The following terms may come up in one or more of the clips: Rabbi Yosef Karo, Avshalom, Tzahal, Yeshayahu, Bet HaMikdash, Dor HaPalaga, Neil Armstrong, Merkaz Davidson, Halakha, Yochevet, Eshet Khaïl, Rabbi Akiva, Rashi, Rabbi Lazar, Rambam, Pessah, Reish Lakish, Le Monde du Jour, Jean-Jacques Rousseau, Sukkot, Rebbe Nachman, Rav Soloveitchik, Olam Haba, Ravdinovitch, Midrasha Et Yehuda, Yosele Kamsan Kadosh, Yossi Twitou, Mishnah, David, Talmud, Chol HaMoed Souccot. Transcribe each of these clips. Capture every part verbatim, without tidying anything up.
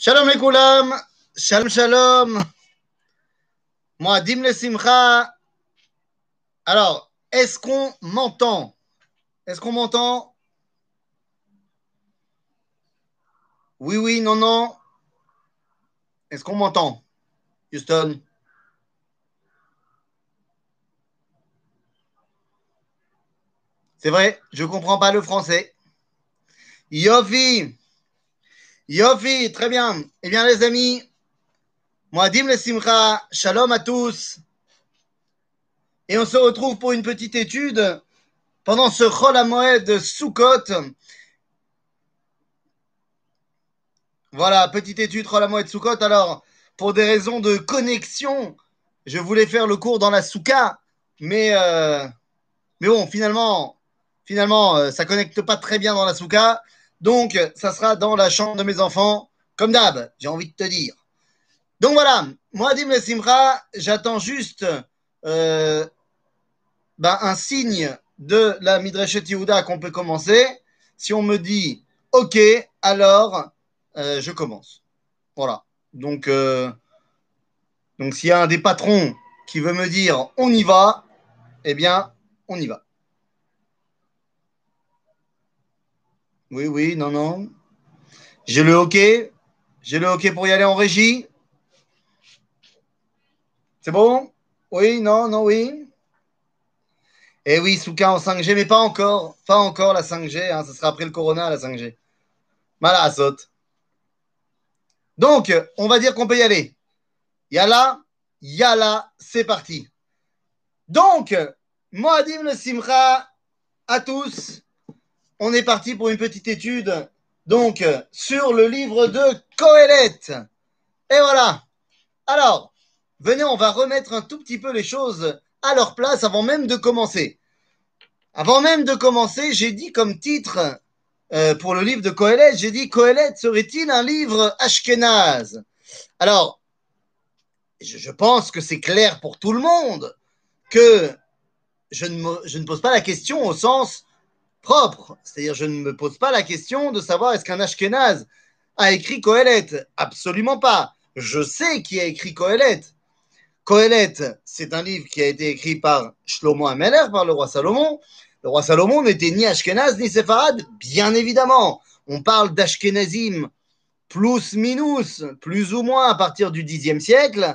Shalom les koulam, shalom shalom, moadim le simcha. Alors, est-ce qu'on m'entend? Est-ce qu'on m'entend? Oui, oui, non, non. Est-ce qu'on m'entend, Houston? C'est vrai, je ne comprends pas le français. Yofi, Yofi, très bien. Eh bien, les amis, Moadim le Simcha, shalom à tous. Et on se retrouve pour une petite étude pendant ce Chol HaMoed Souccot. Voilà, petite étude Chol HaMoed Souccot. Alors, pour des raisons de connexion, je voulais faire le cours dans la Souka, mais, euh, mais bon, finalement. Finalement, ça ne connecte pas très bien dans la souka. Donc, ça sera dans la chambre de mes enfants, comme d'hab, j'ai envie de te dire. Donc voilà, moi, Moadim le Simcha, j'attends juste euh, bah, un signe de la Midrasha Et Yehuda qu'on peut commencer. Si on me dit « Ok », alors euh, je commence. Voilà. Donc, euh, donc s'il y a un des patrons qui veut me dire « On y va », eh bien, on y va. Oui, oui, non, non. J'ai le hockey. J'ai le hockey pour y aller en régie. C'est bon? Oui, non, non, oui. Eh oui, Souka en cinq G, mais pas encore. Pas encore la cinq G. Hein, ça sera après le corona, la cinq G. Mala saute. Donc, on va dire qu'on peut y aller. Yala, yala, c'est parti. Donc, Moadim le Simcha à tous. On est parti pour une petite étude, donc, sur le livre de Kohelet. Et voilà. Alors, venez, on va remettre un tout petit peu les choses à leur place avant même de commencer. Avant même de commencer, j'ai dit comme titre, euh, pour le livre de Kohelet, j'ai dit « Kohelet serait-il un livre ashkénaze ?» Alors, je, je pense que c'est clair pour tout le monde que je ne, je ne pose pas la question au sens propre, c'est-à-dire je ne me pose pas la question de savoir est-ce qu'un Ashkénaze a écrit Kohelet. Absolument pas. Je sais qui a écrit Kohelet. Kohelet, c'est un livre qui a été écrit par Shlomo HaMelech, par le roi Salomon. Le roi Salomon n'était ni Ashkénaze ni séfarade, bien évidemment. On parle d'Ashkénazim plus minus, plus ou moins à partir du dixième siècle,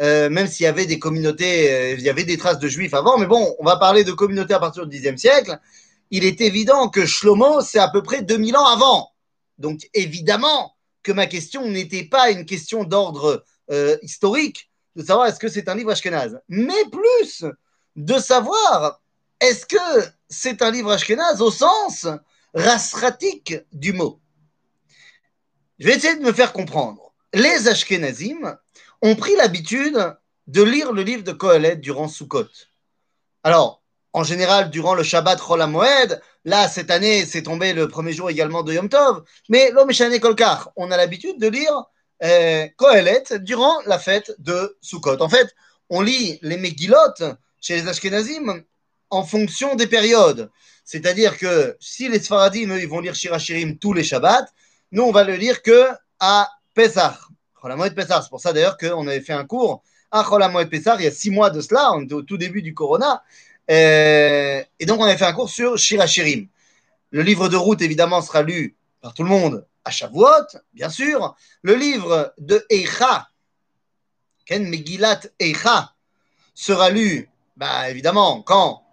euh, même s'il y avait des communautés, euh, il y avait des traces de juifs avant, mais bon, on va parler de communautés à partir du dixième siècle. Il est évident que Shlomo, c'est à peu près deux mille ans avant. Donc, évidemment que ma question n'était pas une question d'ordre euh, historique, de savoir est-ce que c'est un livre ashkénaze, mais plus de savoir est-ce que c'est un livre ashkénaze au sens rasratique du mot. Je vais essayer de me faire comprendre. Les ashkénazim ont pris l'habitude de lire le livre de Kohelet durant Sukkot. Alors, en général, durant le Shabbat Chol HaMoed, là, cette année, c'est tombé le premier jour également de Yom Tov, mais l'O Meshane Kolkar, on a l'habitude de lire euh, Kohelet durant la fête de Sukkot. En fait, on lit les Megillot chez les Ashkenazim en fonction des périodes. C'est-à-dire que si les Sfaradim, eux, ils vont lire Shir Ashirim tous les Shabbats, nous, on va le lire que à Pessah. Cholamoed Pessah, c'est pour ça d'ailleurs qu'on avait fait un cours à Cholamoed Pessah il y a six mois de cela, on était au tout début du Corona. Euh, et donc on a fait un cours sur Shir Ashirim. Le livre de route évidemment sera lu par tout le monde à Shavuot, bien sûr. Le livre de Eicha, Ken Megillat Eicha, sera lu, bah évidemment quand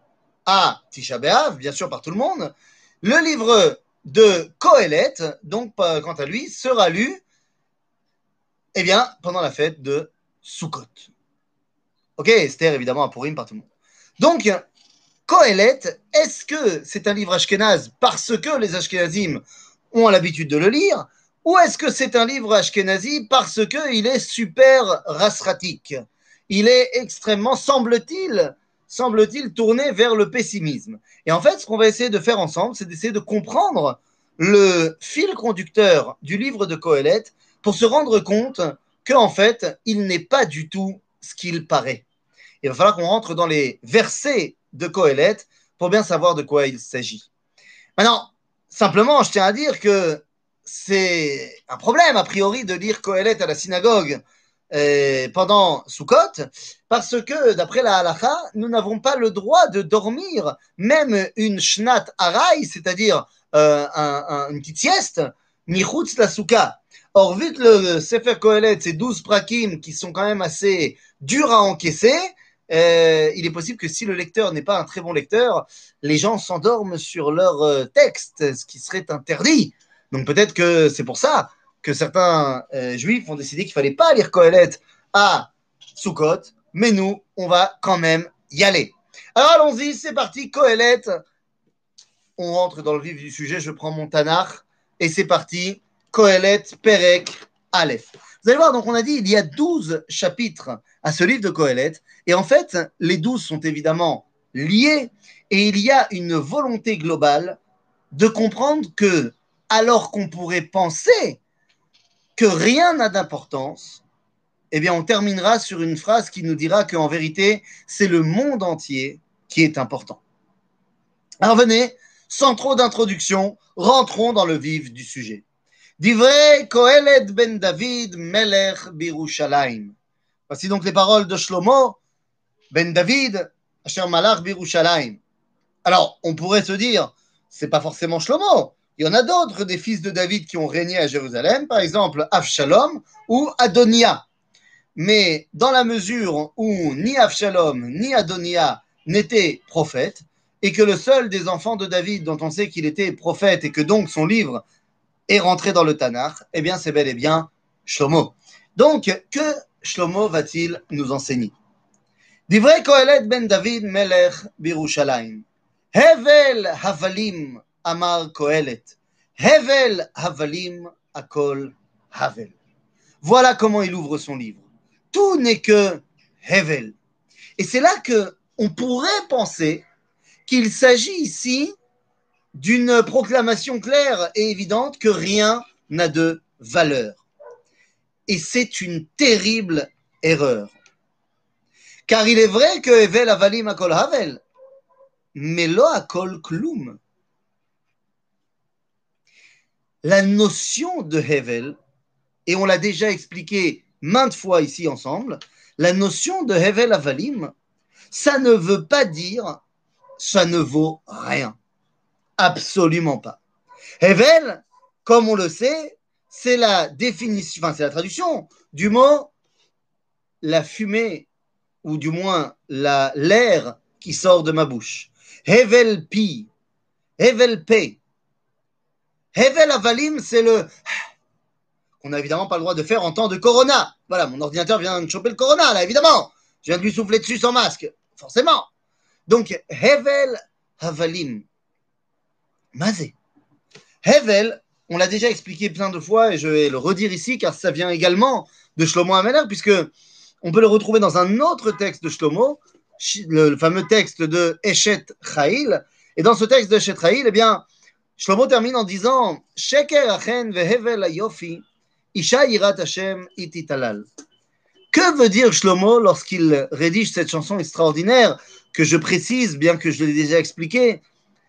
à Tisha B'Av, bien sûr par tout le monde. Le livre de Kohelet, donc quant à lui, sera lu, eh bien pendant la fête de Sukkot. Ok, Esther évidemment à Purim par tout le monde. Donc, Kohelet, est-ce que c'est un livre ashkénaze parce que les ashkénazim ont l'habitude de le lire, ou est-ce que c'est un livre ashkénazi parce qu'il est super rasratique? Il est extrêmement, semble-t-il, semble-t-il tourné vers le pessimisme. Et en fait, ce qu'on va essayer de faire ensemble, c'est d'essayer de comprendre le fil conducteur du livre de Kohelet pour se rendre compte qu'en fait, il n'est pas du tout ce qu'il paraît. Il va falloir qu'on rentre dans les versets de Kohelet pour bien savoir de quoi il s'agit. Maintenant, simplement, je tiens à dire que c'est un problème, a priori, de lire Kohelet à la synagogue euh, pendant Sukkot, parce que, d'après la halakha, nous n'avons pas le droit de dormir même une shnat araï, c'est-à-dire euh, un, un, une petite sieste, michutz la souka. Or, vu que le Sefer Kohelet, c'est douze prakim qui sont quand même assez durs à encaisser, euh, il est possible que si le lecteur n'est pas un très bon lecteur, les gens s'endorment sur leur texte, ce qui serait interdit. Donc peut-être que c'est pour ça que certains euh, juifs ont décidé qu'il ne fallait pas lire Kohelet à Sukkot, mais nous, on va quand même y aller. Alors allons-y, c'est parti, Kohelet. On rentre dans le vif du sujet, je prends mon Tanakh, et c'est parti. Kohelet, Perek, Aleph. Vous allez voir, donc on a dit, il y a douze chapitres à ce livre de Kohelet. Et en fait, les douze sont évidemment liés. Et il y a une volonté globale de comprendre que, alors qu'on pourrait penser que rien n'a d'importance, eh bien, on terminera sur une phrase qui nous dira qu'en vérité, c'est le monde entier qui est important. Alors venez, sans trop d'introduction, rentrons dans le vif du sujet. Divrei Kohelet ben David melech birushalayim. Voici donc les paroles de Shlomo ben David asher malach birushalayim. Alors, on pourrait se dire, c'est pas forcément Shlomo. Il y en a d'autres des fils de David qui ont régné à Jérusalem, par exemple Avshalom ou Adonia. Mais dans la mesure où ni Avshalom ni Adonia n'étaient prophètes, et que le seul des enfants de David dont on sait qu'il était prophète et que donc son livre et rentrer dans le Tanakh, eh bien c'est bel et bien Shlomo. Donc, que Shlomo va-t-il nous enseigner? Divrei Kohelet ben David melech birushalayim. Hevel havalim amar Kohelet. Hevel havalim akol havel. Voilà comment il ouvre son livre. Tout n'est que Hevel. Et c'est là qu'on pourrait penser qu'il s'agit ici d'une proclamation claire et évidente que rien n'a de valeur. Et c'est une terrible erreur. Car il est vrai que Hevel Havalim Akol Havel, mais lo Akol Kloum. La notion de Hevel, et on l'a déjà expliqué maintes fois ici ensemble, la notion de Hevel Havalim, ça ne veut pas dire ça ne vaut rien. Absolument pas. Hevel, comme on le sait, c'est la définition, enfin c'est la traduction du mot la fumée, ou du moins la, l'air qui sort de ma bouche. Hevel pi, Hevel pe. Hevel avalim, c'est le qu'on n'a évidemment pas le droit de faire en temps de corona. Voilà, mon ordinateur vient de choper le corona, là, évidemment. Je viens de lui souffler dessus sans masque, forcément. Donc, Hevel avalim. Mazé. Hevel, on l'a déjà expliqué plein de fois et je vais le redire ici car ça vient également de Shlomo HaMelech, puisque on peut le retrouver dans un autre texte de Shlomo, le fameux texte de Eshet Khaïl. Et dans ce texte de Eshet Khaïl, eh bien, Shlomo termine en disant Sheker achen vehevel ayofi, isha yirat Hashem ititalal. Que veut dire Shlomo lorsqu'il rédige cette chanson extraordinaire que je précise, bien que je l'ai déjà expliqué?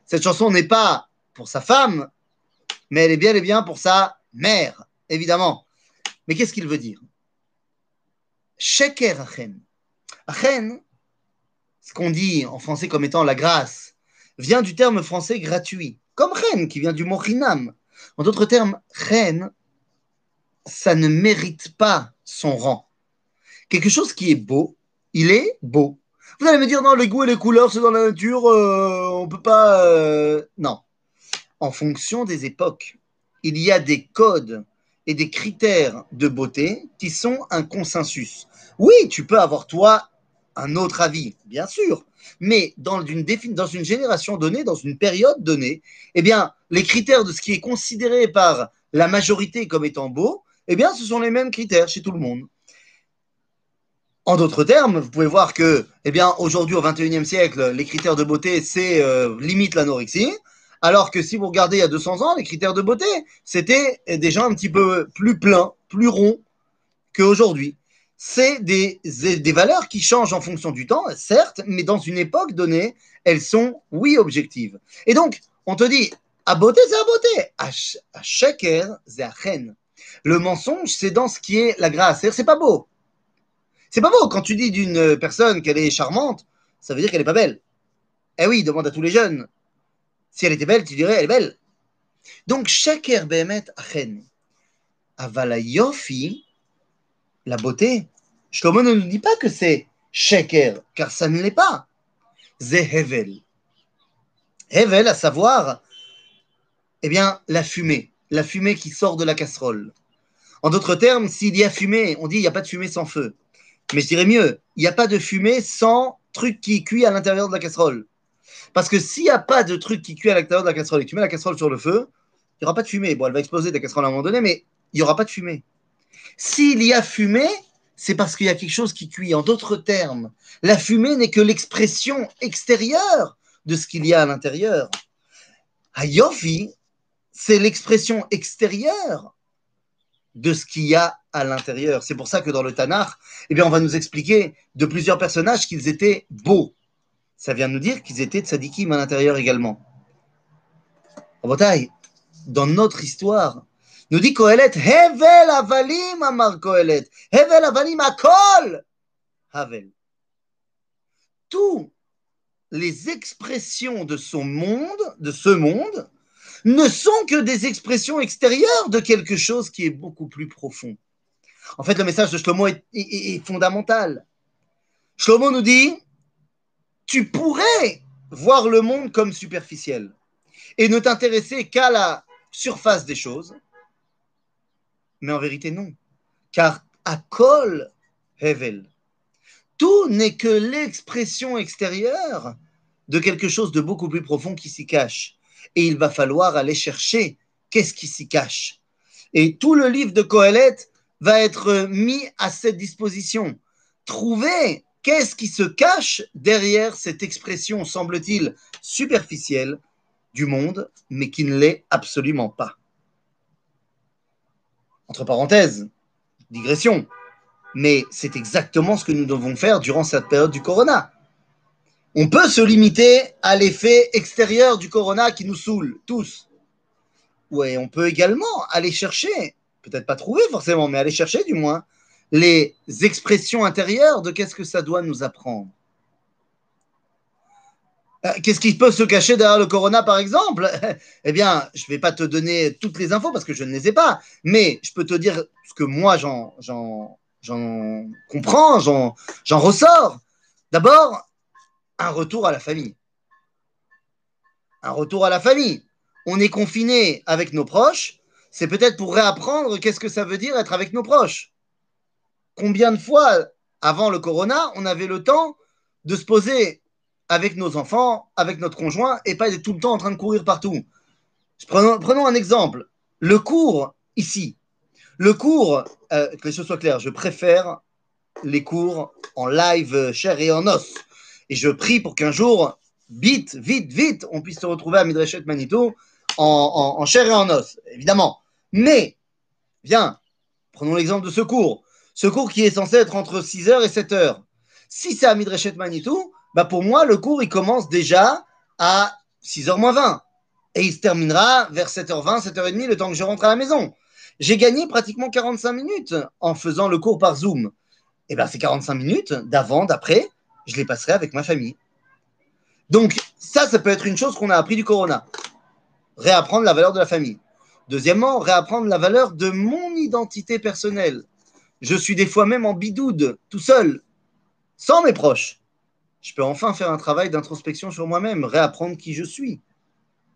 Cette chanson n'est pas pour sa femme, mais elle est bien et bien pour sa mère, évidemment. Mais qu'est-ce qu'il veut dire? Sheker achen. Achen, ce qu'on dit en français comme étant la grâce, vient du terme français gratuit, comme chen, qui vient du mot chinam. En d'autres termes, chen, ça ne mérite pas son rang. Quelque chose qui est beau, il est beau. Vous allez me dire, non, les goûts et les couleurs, c'est dans la nature, euh, on ne peut pas... Euh... Non. En fonction des époques, il y a des codes et des critères de beauté qui sont un consensus. Oui, tu peux avoir, toi, un autre avis, bien sûr, mais dans une, défi- dans une génération donnée, dans une période donnée, eh bien, les critères de ce qui est considéré par la majorité comme étant beau, eh bien, ce sont les mêmes critères chez tout le monde. En d'autres termes, vous pouvez voir que, eh bien, aujourd'hui, au vingt et unième siècle, les critères de beauté, c'est euh, limite l'anorexie, alors que si vous regardez il y a deux cents ans, les critères de beauté, c'était des gens un petit peu plus pleins, plus ronds qu'aujourd'hui. C'est des, des valeurs qui changent en fonction du temps, certes, mais dans une époque donnée, elles sont, oui, objectives. Et donc, on te dit, Aboté, c'est aboté. Ach- Shaker, c'est achen. Le mensonge, c'est dans ce qui est la grâce. C'est-à-dire, c'est pas beau. C'est pas beau. Quand tu dis d'une personne qu'elle est charmante, ça veut dire qu'elle est pas belle. Eh oui, demande à tous les jeunes. Si elle était belle, tu dirais, elle est belle. Donc, Shaker, behemet, achen. Avala yofi, la beauté. Shlomo ne nous dit pas que c'est Shaker, car ça ne l'est pas. C'est Hevel. Hevel, à savoir, eh bien, la fumée, la fumée qui sort de la casserole. En d'autres termes, s'il y a fumée, on dit il n'y a pas de fumée sans feu. Mais je dirais mieux, il n'y a pas de fumée sans truc qui cuit à l'intérieur de la casserole. Parce que s'il n'y a pas de truc qui cuit à l'intérieur de la casserole et que tu mets la casserole sur le feu, il n'y aura pas de fumée. Bon, elle va exploser ta casserole à un moment donné, mais il n'y aura pas de fumée. S'il y a fumée, c'est parce qu'il y a quelque chose qui cuit. En d'autres termes, la fumée n'est que l'expression extérieure de ce qu'il y a à l'intérieur. Hayofi, c'est l'expression extérieure de ce qu'il y a à l'intérieur. C'est pour ça que dans le Tanakh, eh bien, on va nous expliquer de plusieurs personnages qu'ils étaient beaux. Ça vient nous dire qu'ils étaient tzadikim à l'intérieur également. En bataille, dans notre histoire, nous dit Kohelet, Hevel avalim, amar Kohelet, Hevel avalim akol, Havel. Tous les expressions de son monde, de ce monde, ne sont que des expressions extérieures de quelque chose qui est beaucoup plus profond. En fait, le message de Shlomo est, est, est fondamental. Shlomo nous dit, tu pourrais voir le monde comme superficiel et ne t'intéresser qu'à la surface des choses, mais en vérité non, car Akol Hevel, tout n'est que l'expression extérieure de quelque chose de beaucoup plus profond qui s'y cache. Et il va falloir aller chercher qu'est-ce qui s'y cache. Et tout le livre de Kohelet va être mis à cette disposition. Trouver qu'est-ce qui se cache derrière cette expression, semble-t-il, superficielle du monde, mais qui ne l'est absolument pas. Entre parenthèses, digression, mais c'est exactement ce que nous devons faire durant cette période du corona. On peut se limiter à l'effet extérieur du corona qui nous saoule, tous. Ouais, on peut également aller chercher, peut-être pas trouver forcément, mais aller chercher du moins, les expressions intérieures de qu'est-ce que ça doit nous apprendre. Qu'est-ce qui peut se cacher derrière le corona, par exemple ? Eh bien, je ne vais pas te donner toutes les infos parce que je ne les ai pas, mais je peux te dire ce que moi j'en, j'en, j'en comprends, j'en, j'en ressors. D'abord, un retour à la famille. Un retour à la famille. On est confiné avec nos proches. C'est peut-être pour réapprendre qu'est-ce que ça veut dire être avec nos proches. Combien de fois, avant le corona, on avait le temps de se poser avec nos enfants, avec notre conjoint, et pas être tout le temps en train de courir partout. Prenons, prenons un exemple. Le cours, ici. Le cours, euh, que les choses soient claires, je préfère les cours en live, chair et en os. Et je prie pour qu'un jour, vite, vite, vite, on puisse se retrouver à Midrachette Manitou en, en, en chair et en os, évidemment. Mais, bien, prenons l'exemple de ce cours. Ce cours qui est censé être entre six heures et sept heures. Si c'est à Midrachette Manitou, bah pour moi, le cours, il commence déjà à six heures moins vingt. Et il se terminera vers sept heures vingt, sept heures trente, le temps que je rentre à la maison. J'ai gagné pratiquement quarante-cinq minutes en faisant le cours par Zoom. Et bien, bah, ces quarante-cinq minutes, d'avant, d'après, je les passerai avec ma famille. Donc, ça, ça peut être une chose qu'on a appris du corona. Réapprendre la valeur de la famille. Deuxièmement, réapprendre la valeur de mon identité personnelle. Je suis des fois même en bidoude, tout seul, sans mes proches. Je peux enfin faire un travail d'introspection sur moi-même, réapprendre qui je suis.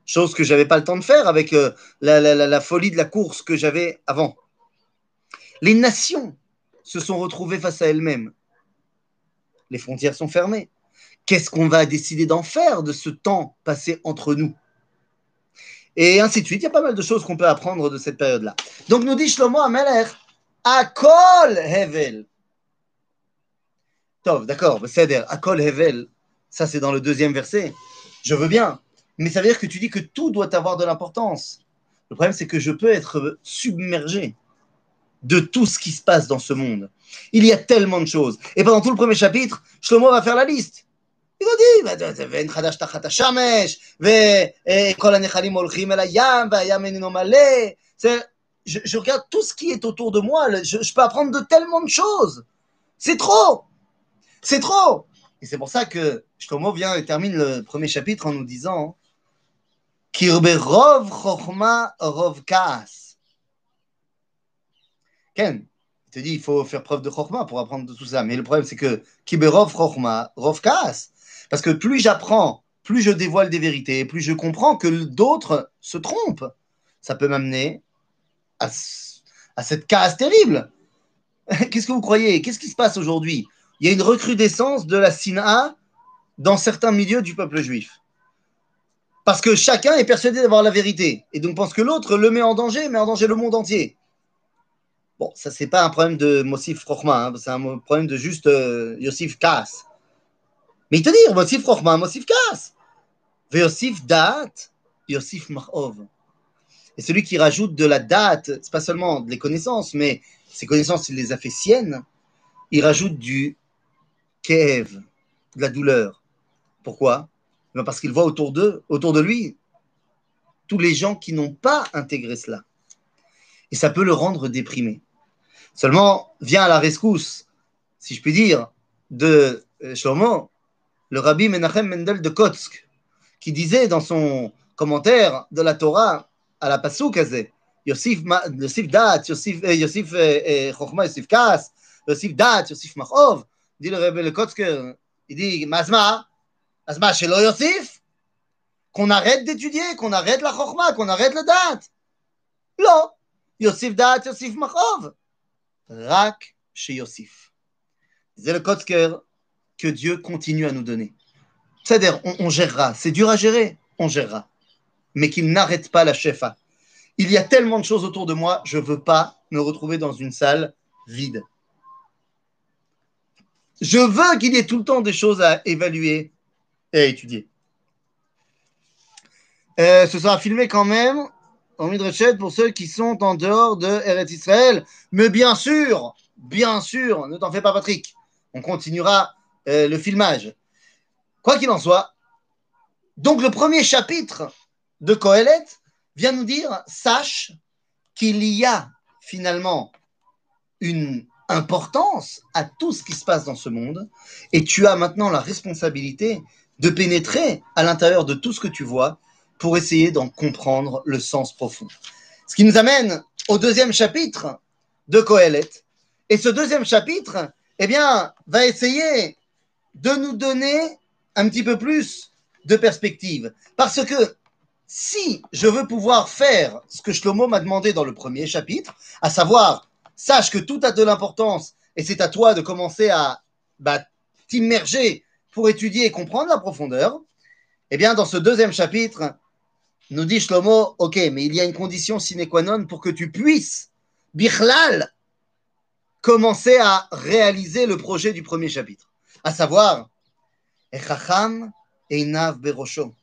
Chose que je n'avais pas le temps de faire avec euh, la, la, la, la folie de la course que j'avais avant. Les nations se sont retrouvées face à elles-mêmes. Les frontières sont fermées. Qu'est-ce qu'on va décider d'en faire de ce temps passé entre nous ? Et ainsi de suite, il y a pas mal de choses qu'on peut apprendre de cette période-là. Donc nous dit Shlomo HaMelech, Akol Hevel. Tov, d'accord, c'est-à-dire, Akol Hevel, ça c'est dans le deuxième verset, je veux bien, mais ça veut dire que tu dis que tout doit avoir de l'importance. Le problème c'est que je peux être submergé de tout ce qui se passe dans ce monde. Il y a tellement de choses. Et pendant tout le premier chapitre, Shlomo va faire la liste. Ils ont dit, ואין חדש תחת השמש, וכל הנחלים הולכים אל הים, והים איננו מלא. C'est, je, je regarde tout ce qui est autour de moi, je, je peux apprendre de tellement de choses. C'est trop, c'est trop. Et c'est pour ça que Shlomo vient et termine le premier chapitre en nous disant Kirbe rov chokhma rov kaas. Ken, il te dit il faut faire preuve de chokhma pour apprendre de tout ça. Mais le problème c'est que Kirbe rov chokhma rov kaas. Parce que plus j'apprends, plus je dévoile des vérités, plus je comprends que d'autres se trompent. Ça peut m'amener à, à cette kaas terrible. Qu'est-ce que vous croyez? Qu'est-ce qui se passe aujourd'hui? Il y a une recrudescence de la Sina dans certains milieux du peuple juif. Parce que chacun est persuadé d'avoir la vérité. Et donc pense que l'autre le met en danger, met en danger le monde entier. Bon, ça c'est pas un problème de Mossif Rochma, hein, c'est un problème de juste euh, Yosif Kaas. Mais il te dit, Mossif Rochma, Mossif Kaas. Ve Yosif Da'at, Yosif Machov. Et celui qui rajoute de la date, c'est pas seulement des connaissances, mais ces connaissances, il les a fait siennes, il rajoute du Kev, de la douleur. Pourquoi? Parce qu'il voit autour d'eux, autour de lui tous les gens qui n'ont pas intégré cela. Et ça peut le rendre déprimé. Seulement, vient à la rescousse, si je puis dire, de Shlomo, le rabbi Menachem Mendel de Kotsk, qui disait dans son commentaire de la Torah à la Passouk Hazeh, Yosif Dat, Yosif Chochma, Yosif Kaas, Yosif Dat, Yosif Machov, dit le Rebbe Kotsker, il dit, Mazma, Mazma, Shelo Yosif, qu'on arrête d'étudier, qu'on arrête la Chochma, qu'on arrête la date. Non, Yosif Dat, Yosif Machov, Rak chez Yosif. Disait le Kotsker, que Dieu continue à nous donner. C'est-à-dire, on, on gérera, c'est dur à gérer, on gérera, mais qu'il n'arrête pas la Shefa. Il y a tellement de choses autour de moi, je ne veux pas me retrouver dans une salle vide. Je veux qu'il y ait tout le temps des choses à évaluer et à étudier. Euh, ce sera filmé quand même en Midrachette pour ceux qui sont en dehors de Eretz Israël. Mais bien sûr, bien sûr, ne t'en fais pas Patrick, on continuera euh, le filmage. Quoi qu'il en soit, donc le premier chapitre de Kohelet vient nous dire, sache qu'il y a finalement une importance à tout ce qui se passe dans ce monde et tu as maintenant la responsabilité de pénétrer à l'intérieur de tout ce que tu vois pour essayer d'en comprendre le sens profond. Ce qui nous amène au deuxième chapitre de Kohelet. Et ce deuxième chapitre, eh bien, va essayer de nous donner un petit peu plus de perspective. Parce que si je veux pouvoir faire ce que Shlomo m'a demandé dans le premier chapitre, à savoir, sache que tout a de l'importance et c'est à toi de commencer à bah, t'immerger pour étudier et comprendre la profondeur, eh bien dans ce deuxième chapitre, nous dit Shlomo, ok, mais il y a une condition sine qua non pour que tu puisses, Bichlal, commencer à réaliser le projet du premier chapitre, à savoir, Echacham einav berosho.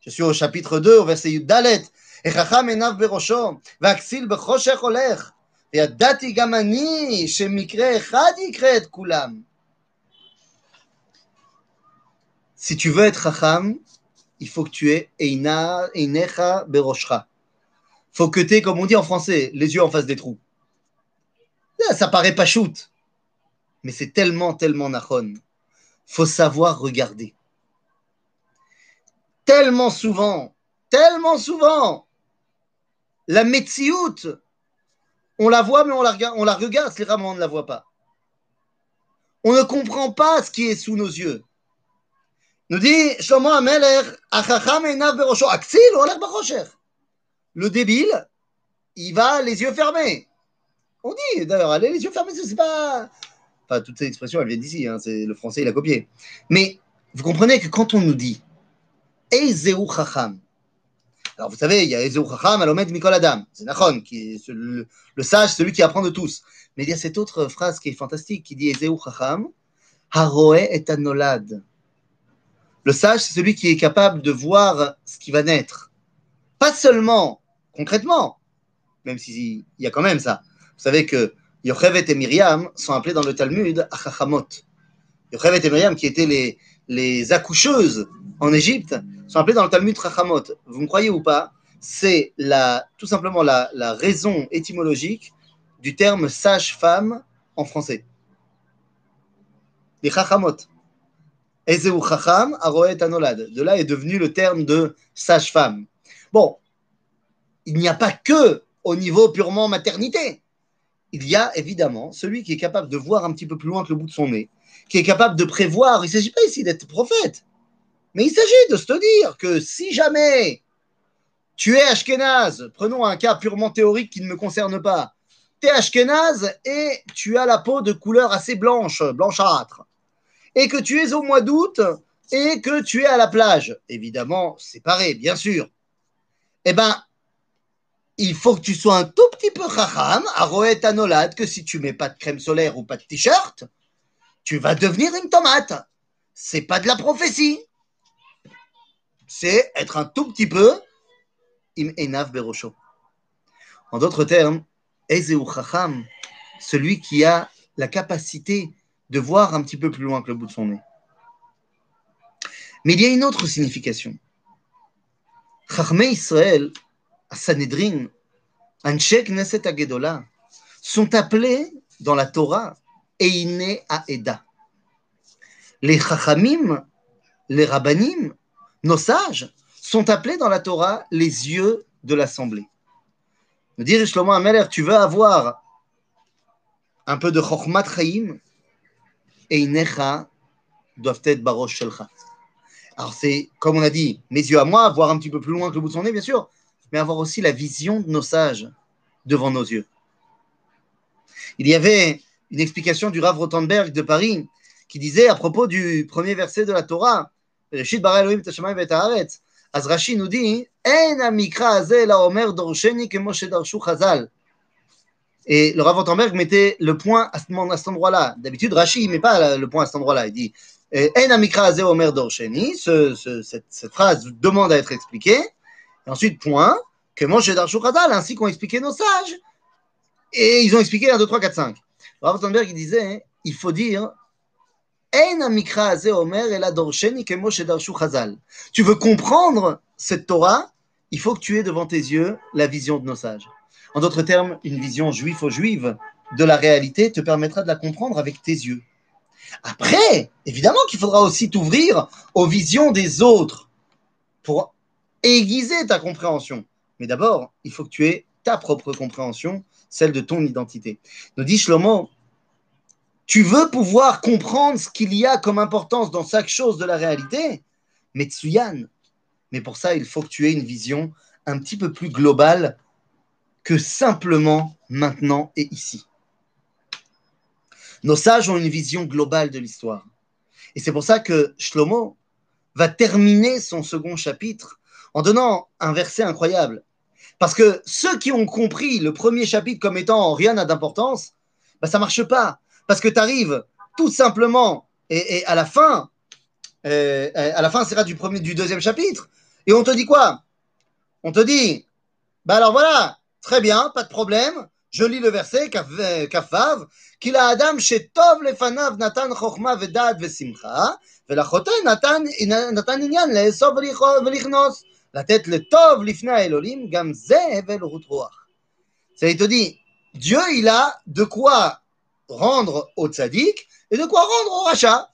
Je suis au chapitre deux, au verset Yuddalet. Echacham enav berosho, v'aksil b'choshech olech, v'yadati gam ani shemikre echad yikre et kulam. Si tu veux être chacham, il faut que tu aies einecha berosha. Il faut que tu aies, comme on dit en français, les yeux en face des trous. Là, ça paraît pas shoot, mais c'est tellement, tellement nachon. Faut savoir regarder. Tellement souvent, tellement souvent, la Metsiout, on la voit mais on la regarde, on la regarde, c'est rarement on ne la voit pas. On ne comprend pas ce qui est sous nos yeux. Nous dit Shlomo HaMelech, Achacham einav berosho, Aksil olech b'choshech. Le débile, il va les yeux fermés. On dit d'ailleurs, allez les yeux fermés, c'est pas. Enfin, toutes ces expressions, elles viennent d'ici, hein, c'est le français, il a copié. Mais vous comprenez que quand on nous dit Ezeu Chacham. Alors vous savez, il y a Ezeu Chacham, Alomed Mikol Adam. C'est Nachon, qui est le, le sage, celui qui apprend de tous. Mais il y a cette autre phrase qui est fantastique, qui dit Ezeu Chacham, Haroe et Anolad. Le sage, c'est celui qui est capable de voir ce qui va naître. Pas seulement concrètement, même s'il y a quand même ça. Vous savez que Yochevet et Myriam sont appelés dans le Talmud Achachamot. Yochevet et Myriam qui étaient les les accoucheuses en Égypte sont appelées dans le Talmud Chachamot. Vous me croyez ou pas? C'est la, tout simplement la, la raison étymologique du terme sage-femme en français. Les Chachamot. Ezeu Chacham, Aroet Anolad. De là est devenu le terme de sage-femme. Bon, il n'y a pas que au niveau purement maternité. Il y a évidemment celui qui est capable de voir un petit peu plus loin que le bout de son nez, qui est capable de prévoir. Il ne s'agit pas ici d'être prophète, mais il s'agit de se dire que si jamais tu es Ashkénaze, prenons un cas purement théorique qui ne me concerne pas, tu es Ashkénaze et tu as la peau de couleur assez blanche, blanchâtre, et que tu es au mois d'août et que tu es à la plage, évidemment séparé, bien sûr, eh bien, il faut que tu sois un tout petit peu chacham, aroet anolad, que si tu mets pas de crème solaire ou pas de t-shirt, tu vas devenir une tomate. C'est pas de la prophétie. C'est être un tout petit peu im enav berosho. En d'autres termes, ezeu chacham, celui qui a la capacité de voir un petit peu plus loin que le bout de son nez. Mais il y a une autre signification. Chachmei Israël, à Sanhedrin, Anshei Knesset HaGedola, sont appelés dans la Torah Einei HaEda. Les Chachamim, les Rabbanim, nos sages, sont appelés dans la Torah les yeux de l'assemblée. Me dit Shlomo HaMelech, tu veux avoir un peu de Chokhmat Chaim, Einecha doivent être Barosh Shelcha. Alors c'est, comme on a dit, mes yeux à moi, voir un petit peu plus loin que le bout de son nez, bien sûr, mais avoir aussi la vision de nos sages devant nos yeux. Il y avait une explication du Rav Rottenberg de Paris qui disait à propos du premier verset de la Torah, Bereshit bara Elohim et hashamayim ve'et haaretz, az Rashi nous dit, en hamikra hazeh la omer dorsheni kemo shedarshu chazal. Et le Rav Rottenberg mettait le point à cet endroit-là. D'habitude, Rashi ne met pas le point à cet endroit-là. Il dit, en hamikra hazeh omer dorsheni, ce, ce, cette, cette phrase demande à être expliquée. Et ensuite, point, que Moshe Darshu Khazal, ainsi qu'ont expliqué nos sages. Et ils ont expliqué un, deux, trois, quatre, cinq. Rav Rottenberg disait, il faut dire, tu veux comprendre cette Torah, il faut que tu aies devant tes yeux la vision de nos sages. En d'autres termes, une vision juif aux juive de la réalité te permettra de la comprendre avec tes yeux. Après, évidemment qu'il faudra aussi t'ouvrir aux visions des autres pour aiguiser ta compréhension. Mais d'abord, il faut que tu aies ta propre compréhension, celle de ton identité. Nous dit Shlomo, tu veux pouvoir comprendre ce qu'il y a comme importance dans chaque chose de la réalité, Metsuyan. Mais pour ça, il faut que tu aies une vision un petit peu plus globale que simplement maintenant et ici. Nos sages ont une vision globale de l'histoire. Et c'est pour ça que Shlomo va terminer son second chapitre en donnant un verset incroyable. Parce que ceux qui ont compris le premier chapitre comme étant rien n'a d'importance, bah ça ne marche pas. Parce que tu arrives tout simplement, et, et à la fin, euh, à la fin c'est là du, premier, du deuxième chapitre, et on te dit quoi? On te dit, bah alors voilà, très bien, pas de problème, je lis le verset, Kafav, qu'il a Adam chez Tov lefanav Natan Chochma vedad vesimcha, velachote Natan Inyan le Esov velichnos. La tête le Tov l'ifna Elohim gamze evel rutroach. Ça, il te dit, Dieu, il a de quoi rendre au tzaddik et de quoi rendre au rachat.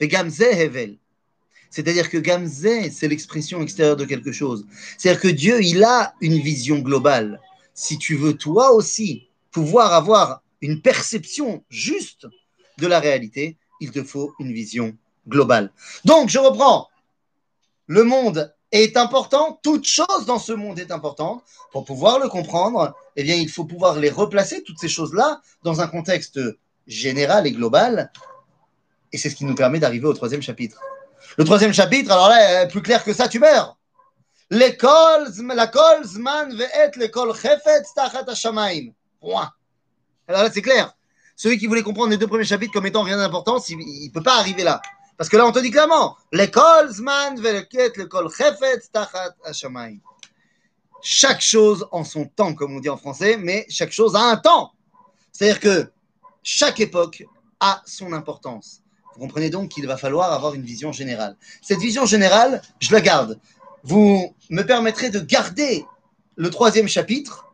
Et gamze evel. C'est-à-dire que gamze, c'est l'expression extérieure de quelque chose. C'est-à-dire que Dieu, il a une vision globale. Si tu veux toi aussi pouvoir avoir une perception juste de la réalité, il te faut une vision globale. Donc, je reprends. Le monde est important, toute chose dans ce monde est importante. Pour pouvoir le comprendre, eh bien, il faut pouvoir les replacer, toutes ces choses-là, dans un contexte général et global. Et c'est ce qui nous permet d'arriver au troisième chapitre. Le troisième chapitre, alors là, plus clair que ça, tu meurs. L'école, la kol zman ve'et l'école chefet tachat hashamayim. Point. Alors là, c'est clair. Celui qui voulait comprendre les deux premiers chapitres comme étant rien d'importance, il ne peut pas arriver là. Parce que là, on te dit clairement, l'école zman ve'et l'école chefet tachat hashamayim. Chaque chose en son temps, comme on dit en français, mais chaque chose a un temps. C'est-à-dire que chaque époque a son importance. Vous comprenez donc qu'il va falloir avoir une vision générale. Cette vision générale, je la garde. Vous me permettrez de garder le troisième chapitre.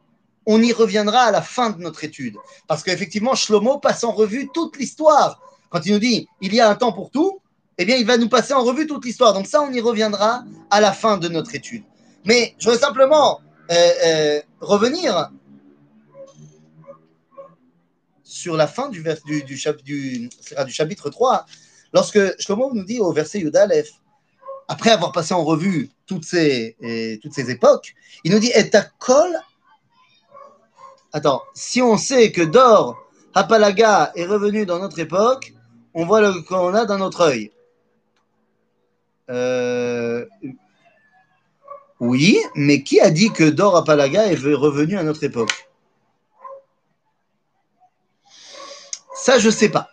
On y reviendra à la fin de notre étude. Parce qu'effectivement, Shlomo passe en revue toute l'histoire. Quand il nous dit « il y a un temps pour tout », eh bien, il va nous passer en revue toute l'histoire. Donc ça, on y reviendra à la fin de notre étude. Mais je veux simplement euh, euh, revenir sur la fin du, vers, du, du, du, du chapitre trois, lorsque Shlomo nous dit au verset Yudalef, après avoir passé en revue toutes ces, et, toutes ces époques, il nous dit « Et ta colle ?» Attends, si on sait que Dor HaPalaga est revenu dans notre époque, on voit le qu'on a dans notre œil. Euh, oui, mais qui a dit que Dor HaPalaga est revenu à notre époque ? Ça, je ne sais pas.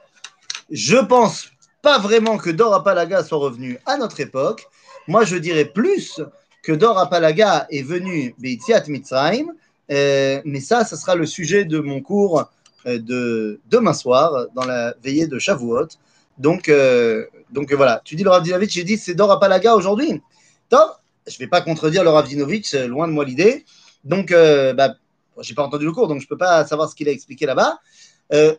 Je ne pense pas vraiment que Dor HaPalaga soit revenu à notre époque. Moi, je dirais plus que Dor HaPalaga est venu Beitziat Mitzrayim, euh, mais ça, ça sera le sujet de mon cours de demain soir, dans la veillée de Shavuot. Donc, euh, donc voilà. Tu dis le Ravdinovitch, j'ai dit c'est Dor HaPalaga aujourd'hui. Top. Je ne vais pas contredire le Ravdinovitch, loin de moi l'idée. Donc, euh, bah, je n'ai pas entendu le cours, donc je ne peux pas savoir ce qu'il a expliqué là-bas. Euh,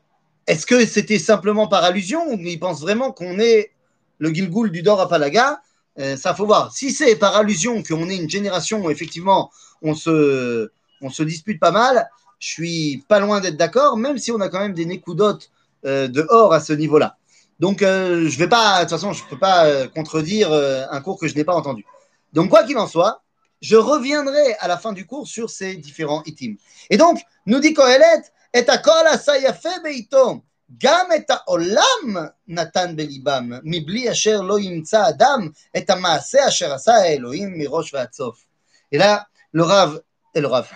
Est-ce que c'était simplement par allusion ou il pense vraiment qu'on est le Gilgoul du Dor HaPalaga? euh, Ça, faut voir. Si c'est par allusion qu'on est une génération où effectivement on se, on se dispute pas mal, je suis pas loin d'être d'accord, même si on a quand même des nécoudotes euh, de or à ce niveau-là. Donc, euh, je vais pas, de toute façon, je peux pas euh, contredire euh, un cours que je n'ai pas entendu. Donc, quoi qu'il en soit, je reviendrai à la fin du cours sur ces différents items. Et donc, nous dit Kohelet, et akol asa yafe beitom, gam et haolam natan belibam, mibli asher lo yimtsa adam, et hamaase asher asa Elohim mirosh ve'atsof. Et là, le Rav, et le Rav,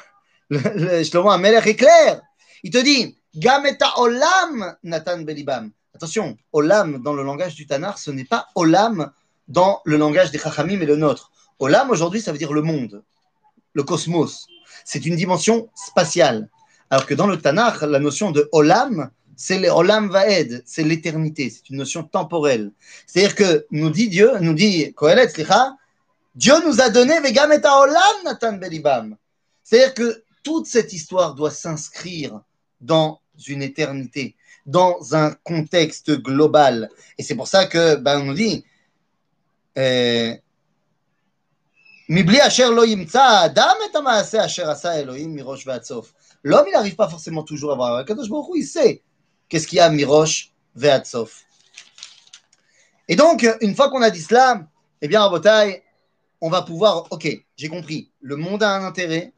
le, le Shlomo HaMelech est clair. Il te dit, gam et haolam natan belibam. Attention, olam dans le langage du Tanakh, ce n'est pas olam dans le langage des Chachamim et le nôtre. Olam aujourd'hui, ça veut dire le monde, le cosmos. C'est une dimension spatiale. Alors que dans le Tanakh, la notion de Olam, c'est le Olam Vaed, c'est l'éternité, c'est une notion temporelle. C'est-à-dire que nous dit Dieu, nous dit Kohelet, Dieu nous a donné Vegam et Olam Natan Belibam. C'est-à-dire que toute cette histoire doit s'inscrire dans une éternité, dans un contexte global. Et c'est pour ça que ben, on nous dit Mibli Asher Lo Yimtsa Adam et Amaase Asher Asa Elohim Mirosh Vatsof. L'homme, il n'arrive pas forcément toujours à voir. Kadosh Baruch Hu, il sait qu'est-ce qu'il y a à Mirosh Ve'atsof. Et donc, une fois qu'on a dit cela, eh bien, Rabotai, on va pouvoir, ok, j'ai compris, le monde a un intérêt.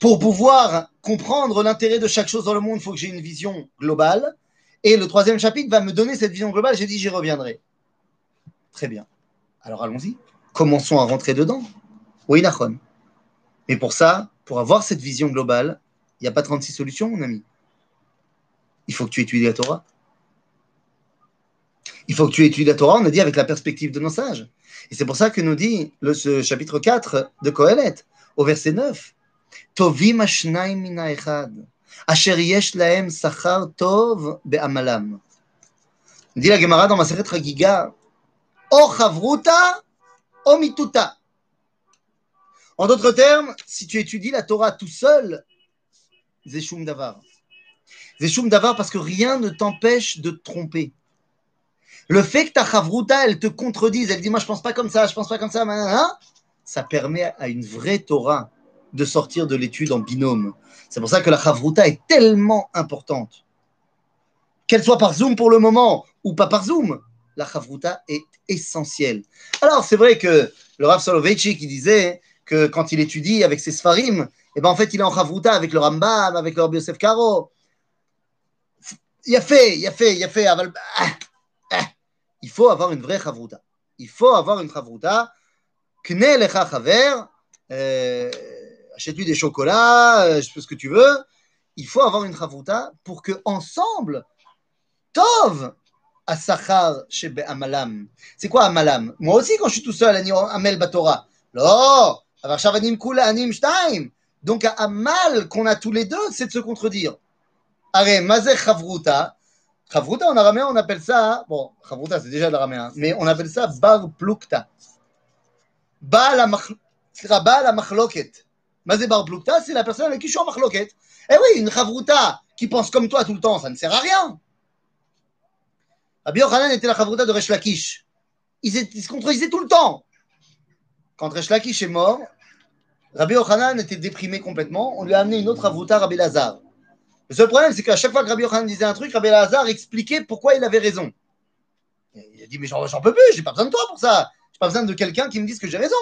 Pour pouvoir comprendre l'intérêt de chaque chose dans le monde, il faut que j'ai une vision globale. Et le troisième chapitre va me donner cette vision globale. J'ai dit, j'y reviendrai. Très bien. Alors, allons-y. Commençons à rentrer dedans. Oui, Nachon. Mais pour ça, pour avoir cette vision globale, il n'y a pas trente-six solutions, mon ami. Il faut que tu étudies la Torah. Il faut que tu étudies la Torah, on a dit, avec la perspective de nos sages. Et c'est pour ça que nous dit le, ce chapitre quatre de Kohelet, au verset neuf, « Tovim ashnayim mina echad, asher yesh lahem sachar tov be'amalam. » Dit la Gemara dans Maseret Chagiga, « O chavruta, o mituta. » En d'autres termes, si tu étudies la Torah tout seul, Zeshum Davar. Zeshum Davar parce que rien ne t'empêche de te tromper. Le fait que ta chavruta, elle te contredise, elle dit « moi je pense pas comme ça, je pense pas comme ça », ça permet à une vraie Torah de sortir de l'étude en binôme. C'est pour ça que la chavruta est tellement importante. Qu'elle soit par Zoom pour le moment ou pas par Zoom, la chavruta est essentielle. Alors c'est vrai que le Rav Soloveitchik qui disait que quand il étudie avec ses Sfarim, et ben en fait, il est en Chavruta avec le Rambam, avec le Rabbi Yosef Karo. Il a fait, il a fait, il a fait. Il faut avoir une vraie Chavruta. Il faut avoir une Chavruta. Kne lecha chaver, achète-lui des chocolats, je sais ce que tu veux. Il faut avoir une Chavruta pour que ensemble, Tov asachar shebe amalam. C'est quoi amalam? Moi aussi, quand je suis tout seul, ani amel batora. Non. Donc, un mal qu'on a tous les deux, c'est de se contredire. Aré, mazé chavruta, Chavruta en araméen, on appelle ça, bon, Chavruta c'est déjà de l'araméen, mais on appelle ça Bar Plukta. Baal HaMachloket. Mazé Bar Plukta, c'est la personne avec qui je suis en Machloket. Eh oui, une Chavruta qui pense comme toi tout le temps, ça ne sert à rien. Rabbi Yo'hanan était la Chavruta de Reish Lakish. Ils, étaient, ils se contredisaient tout le temps. Quand Reish Lakish est mort, Rabbi Yo'hanan était déprimé complètement. On lui a amené une autre Chavruta, Rabbi Lazar. Le seul problème, c'est qu'à chaque fois que Rabbi Yo'hanan disait un truc, Rabbi Lazar expliquait pourquoi il avait raison. Il a dit, mais j'en, j'en peux plus, j'ai pas besoin de toi pour ça. J'ai pas besoin de quelqu'un qui me dise que j'ai raison.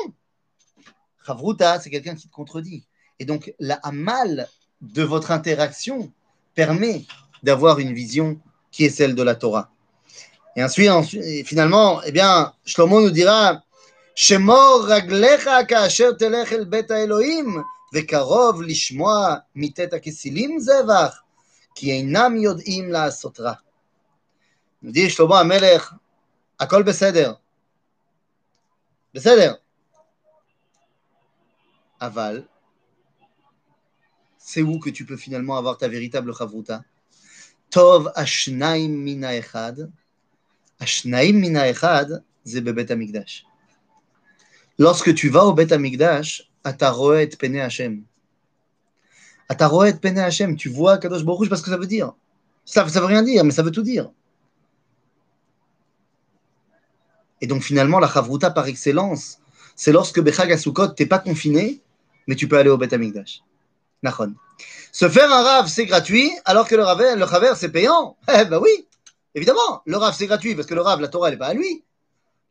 Chavruta, c'est quelqu'un qui te contredit. Et donc, la amal de votre interaction permet d'avoir une vision qui est celle de la Torah. Et ensuite, et finalement, eh bien, Shlomo nous dira, « Shemor raglecha ka'asher telech el bet ha'elohim » וקרוב לשמוע מתת הכסילים זבח, כי אינם יודעים לעשות רע. נדיר שלמה המלך, הכל בסדר. בסדר. אבל, c'est où que tu peux finalement avoir ta véritable חברותה? טוב, השניים מן האחד, השניים מן האחד, זה בבית המקדש. Lorsque tu vas au בית המקדש, Ata roet pene Hashem. Ata roet pene Hashem. Tu vois Kadosh Baruch Hu, parce que ça veut dire. Ça ne veut rien dire, mais ça veut tout dire. Et donc finalement, la chavruta par excellence, c'est lorsque Bechag HaSukkot, tu n'es pas confiné, mais tu peux aller au Bet HaMikdash. Nachon. Se faire un rav, c'est gratuit, alors que le raver, le raver, c'est payant. Eh ben oui, évidemment. Le rav, c'est gratuit, parce que le rav, la Torah, elle n'est pas à lui.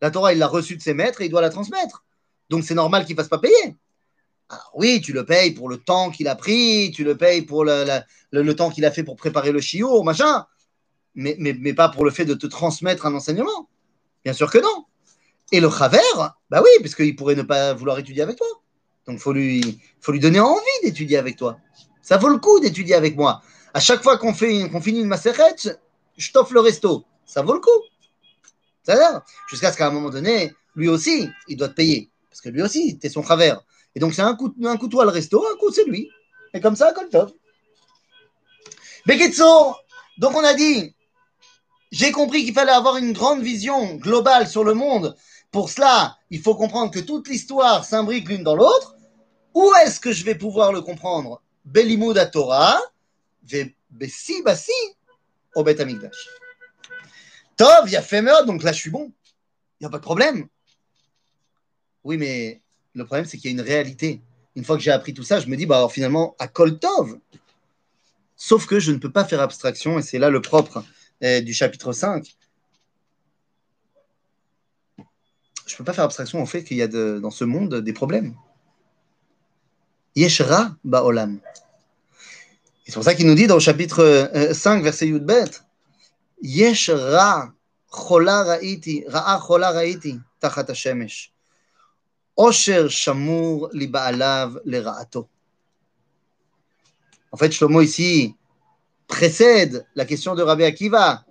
La Torah, il l'a reçue de ses maîtres et il doit la transmettre. Donc c'est normal qu'il ne fasse pas payer. Alors oui, tu le payes pour le temps qu'il a pris, tu le payes pour le, le, le, le temps qu'il a fait pour préparer le shiur, machin, mais, mais, mais pas pour le fait de te transmettre un enseignement. Bien sûr que non. Et le chaver, bah oui, parce qu'il pourrait ne pas vouloir étudier avec toi. Donc il faut lui, faut lui donner envie d'étudier avec toi. Ça vaut le coup d'étudier avec moi. À chaque fois qu'on, fait, qu'on finit une maserette, je t'offre le resto. Ça vaut le coup. C'est-à-dire, jusqu'à ce qu'à un moment donné, lui aussi, il doit te payer. Parce que lui aussi, t'es son chaver. Et donc, c'est un coup, un coup toi le resto, un coup c'est lui. Et comme ça, comme top. Beketso, donc on a dit, j'ai compris qu'il fallait avoir une grande vision globale sur le monde. Pour cela, il faut comprendre que toute l'histoire s'imbrique l'une dans l'autre. Où est-ce que je vais pouvoir le comprendre? Belimud à Torah, Bessi Bassi, au Bet HaMikdash. Tov, Yafemeur, donc là je suis bon. Il n'y a pas de problème. Oui, mais... Le problème, c'est qu'il y a une réalité. Une fois que j'ai appris tout ça, je me dis, bah alors finalement, à Kol Tov. Sauf que je ne peux pas faire abstraction, et c'est là le propre eh, du chapitre cinq. Je ne peux pas faire abstraction au fait qu'il y a de, dans ce monde des problèmes. Yesh ra ba'olam. Et c'est pour ça qu'il nous dit dans le chapitre cinq, verset Yudbet, Yesh ra chola ra'iti, ra'a chola ra'iti, tachat hashemesh. Osher Shamour Liba'alav Lera'ato. En fait, Shlomo ici précède la question de Rabbi Akiva,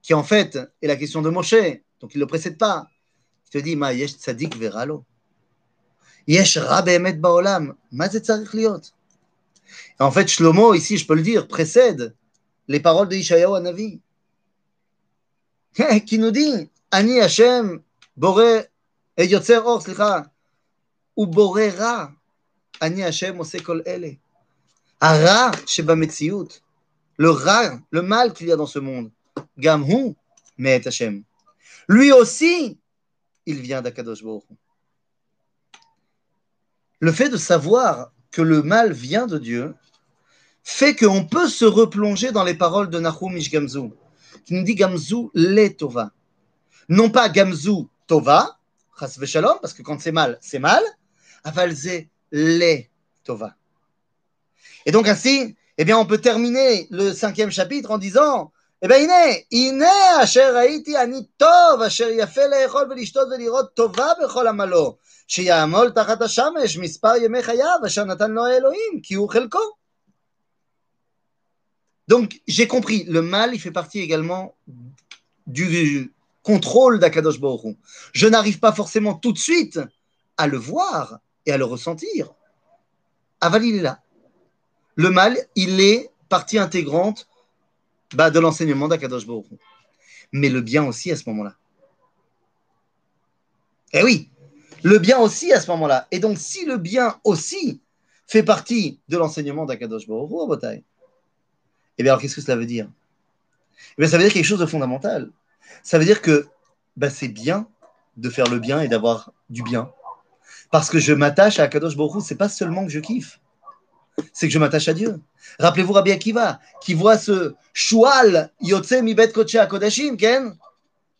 qui en fait est la question de Moshe, donc il ne le précède pas. Il te dit, Ma yesh tzadik veralo. Yesh ra be'emet ba'olam. Ma ze tzarich liot. Et en fait, Shlomo ici, je peux le dire, précède les paroles de Yeshayahu Hanavi, qui nous dit, Ani Hashem Boreh et Yotzer Or, slicha. ובררה אני השם עושה כל אלה הרע שבמציאות le rare le mal qu'il y a dans ce monde גם הוא מאת השם lui aussi il vient d'Akadosh Baruch Hu. Le fait de savoir que le mal vient de Dieu fait qu'on peut se replonger dans les paroles de Nahum Ish Gamzu qui nous dit Gamzu le Tova, non pas Gamzu Tova chas v'shalom, parce que quand c'est mal c'est mal. Avalze le Tova. Et donc ainsi, eh bien, on peut terminer le cinquième chapitre en disant, eh bien, Ine, Ine, Asher Haiti, Ani Tov, Asher Yafel, Echol, Velishtot, Velirot, Tova, Bechol Amalo, Sheyamol, Tachat Hashamesh, Mispar Yemei Chayav, Asher Natan Lo Elohim, Ki Hu Chelko. Donc, j'ai compris, le mal, il fait partie également du contrôle d'Akadosh Baruch Hu. Je n'arrive pas forcément tout de suite à le voir, et à le ressentir. Aval, il est là. Le mal, il est partie intégrante bah, de l'enseignement d'Akadosh Baruch Hu. Mais le bien aussi à ce moment-là. Eh oui, le bien aussi à ce moment-là. Et donc, si le bien aussi fait partie de l'enseignement d'Akadosh Baruch Hu, Botaï, eh bien, alors, qu'est-ce que cela veut dire? Eh bien, ça veut dire quelque chose de fondamental. Ça veut dire que bah, c'est bien de faire le bien et d'avoir du bien. Parce que je m'attache à Akadosh Baruch Hu, c'est pas seulement que je kiffe, c'est que je m'attache à Dieu. Rappelez-vous Rabbi Akiva, qui voit ce choual yotse mi bet kodesh kodashim, ken,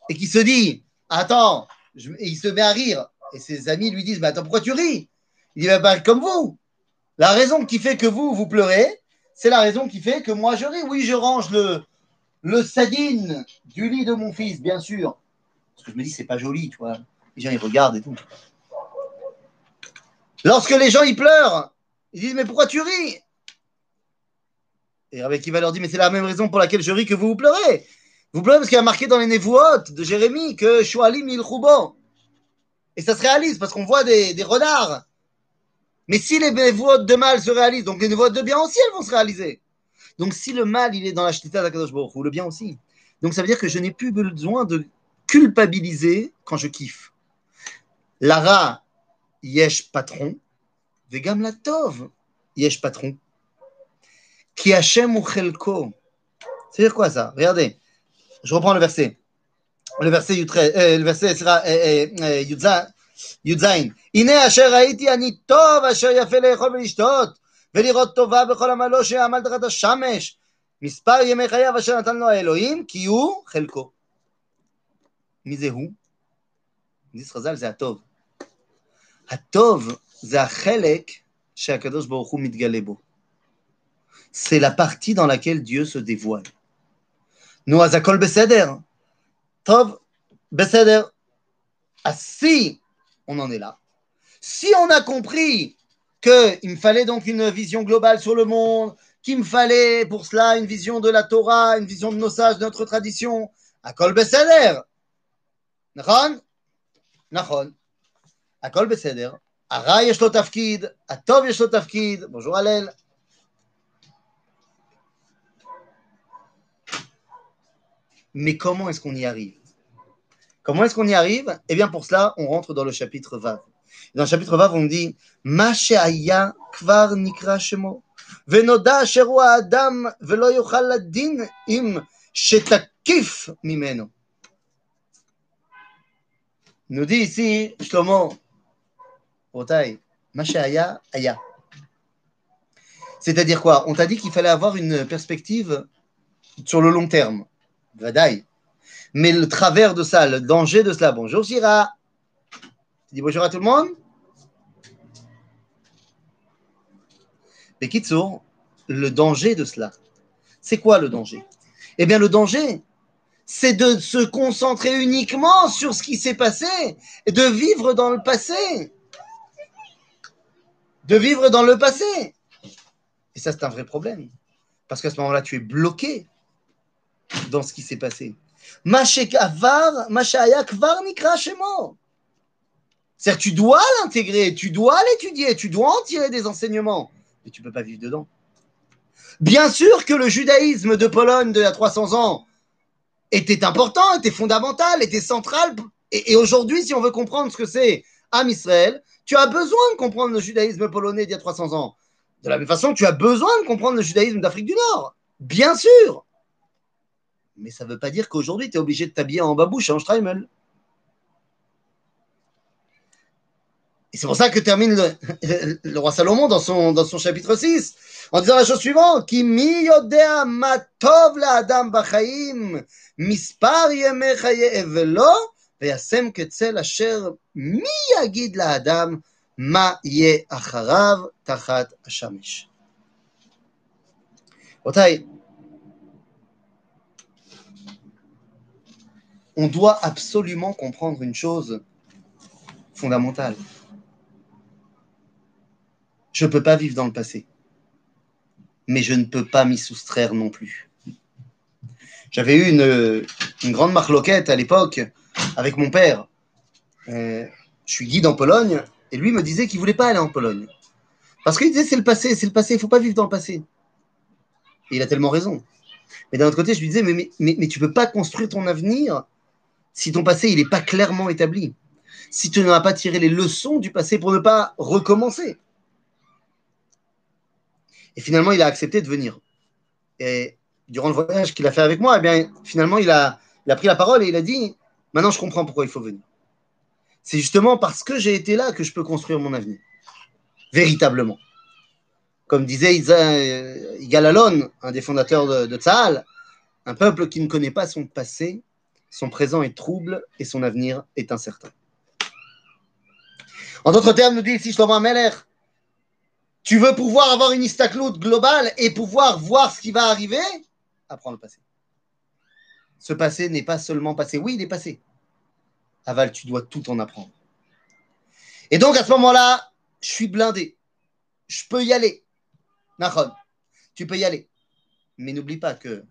et qui se dit, attends, je... et il se met à rire. Et ses amis lui disent, mais attends, pourquoi tu ris? Il dit, bah, comme vous. La raison qui fait que vous, vous pleurez, c'est la raison qui fait que moi, je ris. Oui, je range le, le sadine du lit de mon fils, bien sûr. Parce que je me dis, c'est pas joli, tu vois. Les gens, ils regardent et tout. Lorsque les gens, ils pleurent, ils disent, mais pourquoi tu ris? Et Rabbi Akiva leur dit, mais c'est la même raison pour laquelle je ris que vous vous pleurez. Vous pleurez parce qu'il y a marqué dans les Névoot de Jérémie que Shoalim il Chouban. Et ça se réalise parce qu'on voit des, des renards. Mais si les Névoot de mal se réalisent, donc les Névoot de bien aussi, elles vont se réaliser. Donc si le mal, il est dans la Shlita d'Akadosh Baruch Hu, le bien aussi. Donc ça veut dire que je n'ai plus besoin de culpabiliser quand je kiffe. Lara, yesh patron. Vegam la tov, yesh patron. Ki Hashem uchelko. C'est-à-dire quoi ça? Regardez, je reprends le verset. Le verset Yudzain. Euh, le verset sera euh, euh, Yudzain. Ine asher haiti ani tov asher yafe lechol velishtot velirot tova bechol amalo she'amal tachat hashamesh mispar yemei chayav asher natan lo Elohim ki hu chelko. Mi zehu? Dis Chazal, c'est Hatov. Hatov, c'est Achelek chez Akadosh Baruch Hu mitgalebo. C'est la partie dans laquelle Dieu se dévoile. Nous, Azakol Beseder, Tov Beseder. Ah, si on en est là, si on a compris qu'il me fallait donc une vision globale sur le monde, qu'il me fallait pour cela une vision de la Torah, une vision de nos sages, de notre tradition, Akol Beseder. Nachon? Nachon. Akol Beseder. Ara yesh lo tafkid, atov yesh lo tafkid. Bonjour Alel. Mais comment est-ce qu'on y arrive? Comment est-ce qu'on y arrive? Eh bien, pour cela, on rentre dans le chapitre Vav. Dans le chapitre Vav, on dit Ma she'aya kvar nikra shemo, venoda asher hu ha'adam velo yochal ladin im shetakif mimeno. Nous dit ici Shlomo, Rotaï, Ma she'aya aya. C'est-à-dire quoi? On t'a dit qu'il fallait avoir une perspective sur le long terme. Vadaï. Mais le travers de ça, le danger de cela. Bonjour Shira. Tu dis bonjour à tout le monde. Mais Kitsour, le danger de cela. C'est quoi le danger? Eh bien le danger, c'est de se concentrer uniquement sur ce qui s'est passé et de vivre dans le passé. De vivre dans le passé. Et ça c'est un vrai problème. Parce qu'à ce moment-là, tu es bloqué dans ce qui s'est passé. C'est-à-dire tu dois l'intégrer, tu dois l'étudier, tu dois en tirer des enseignements, mais tu ne peux pas vivre dedans. Bien sûr que le judaïsme de Pologne d'il y a trois cents ans était important, était fondamental, était central, et, et aujourd'hui, si on veut comprendre ce que c'est Am Israël, tu as besoin de comprendre le judaïsme polonais d'il y a trois cents ans. De la même façon que tu as besoin de comprendre le judaïsme d'Afrique du Nord. Bien sûr. Mais ça ne veut pas dire qu'aujourd'hui, tu es obligé de t'habiller en babouche et en streimel. Et c'est pour ça que termine le, le, le roi Salomon dans son, dans son chapitre six, en disant la chose suivante, « Ki mi yodea ma tov la adam b'chaim, mispar yemei chayev velo, veyasem ketzel asher mi yagid la adam, ma ye acharav tachat hashamesh. » Otaï, on doit absolument comprendre une chose fondamentale. Je ne peux pas vivre dans le passé, mais je ne peux pas m'y soustraire non plus. J'avais eu une, une grande marloquette à l'époque avec mon père. Euh, je suis guide en Pologne et lui me disait qu'il ne voulait pas aller en Pologne. Parce qu'il disait c'est le passé, c'est le passé, il ne faut pas vivre dans le passé. Et il a tellement raison. Mais d'un autre côté, je lui disais, mais, mais, mais, mais tu ne peux pas construire ton avenir si ton passé il n'est pas clairement établi, si tu n'as pas tiré les leçons du passé pour ne pas recommencer. Et finalement, il a accepté de venir. Et durant le voyage qu'il a fait avec moi, eh bien, finalement, il a, il a pris la parole et il a dit, maintenant, je comprends pourquoi il faut venir. C'est justement parce que j'ai été là que je peux construire mon avenir, véritablement. Comme disait Yigal Allon, un des fondateurs de, de Tzahal, un peuple qui ne connaît pas son passé, son présent est trouble et son avenir est incertain. En d'autres termes, nous dit ici Shlomo HaMelech, tu veux pouvoir avoir une istaklout globale et pouvoir voir ce qui va arriver? Apprends le passé. Ce passé n'est pas seulement passé. Oui, il est passé. Aval, tu dois tout en apprendre. Et donc, à ce moment-là, je suis blindé. Je peux y aller. Nachon, tu peux y aller. Mais n'oublie pas que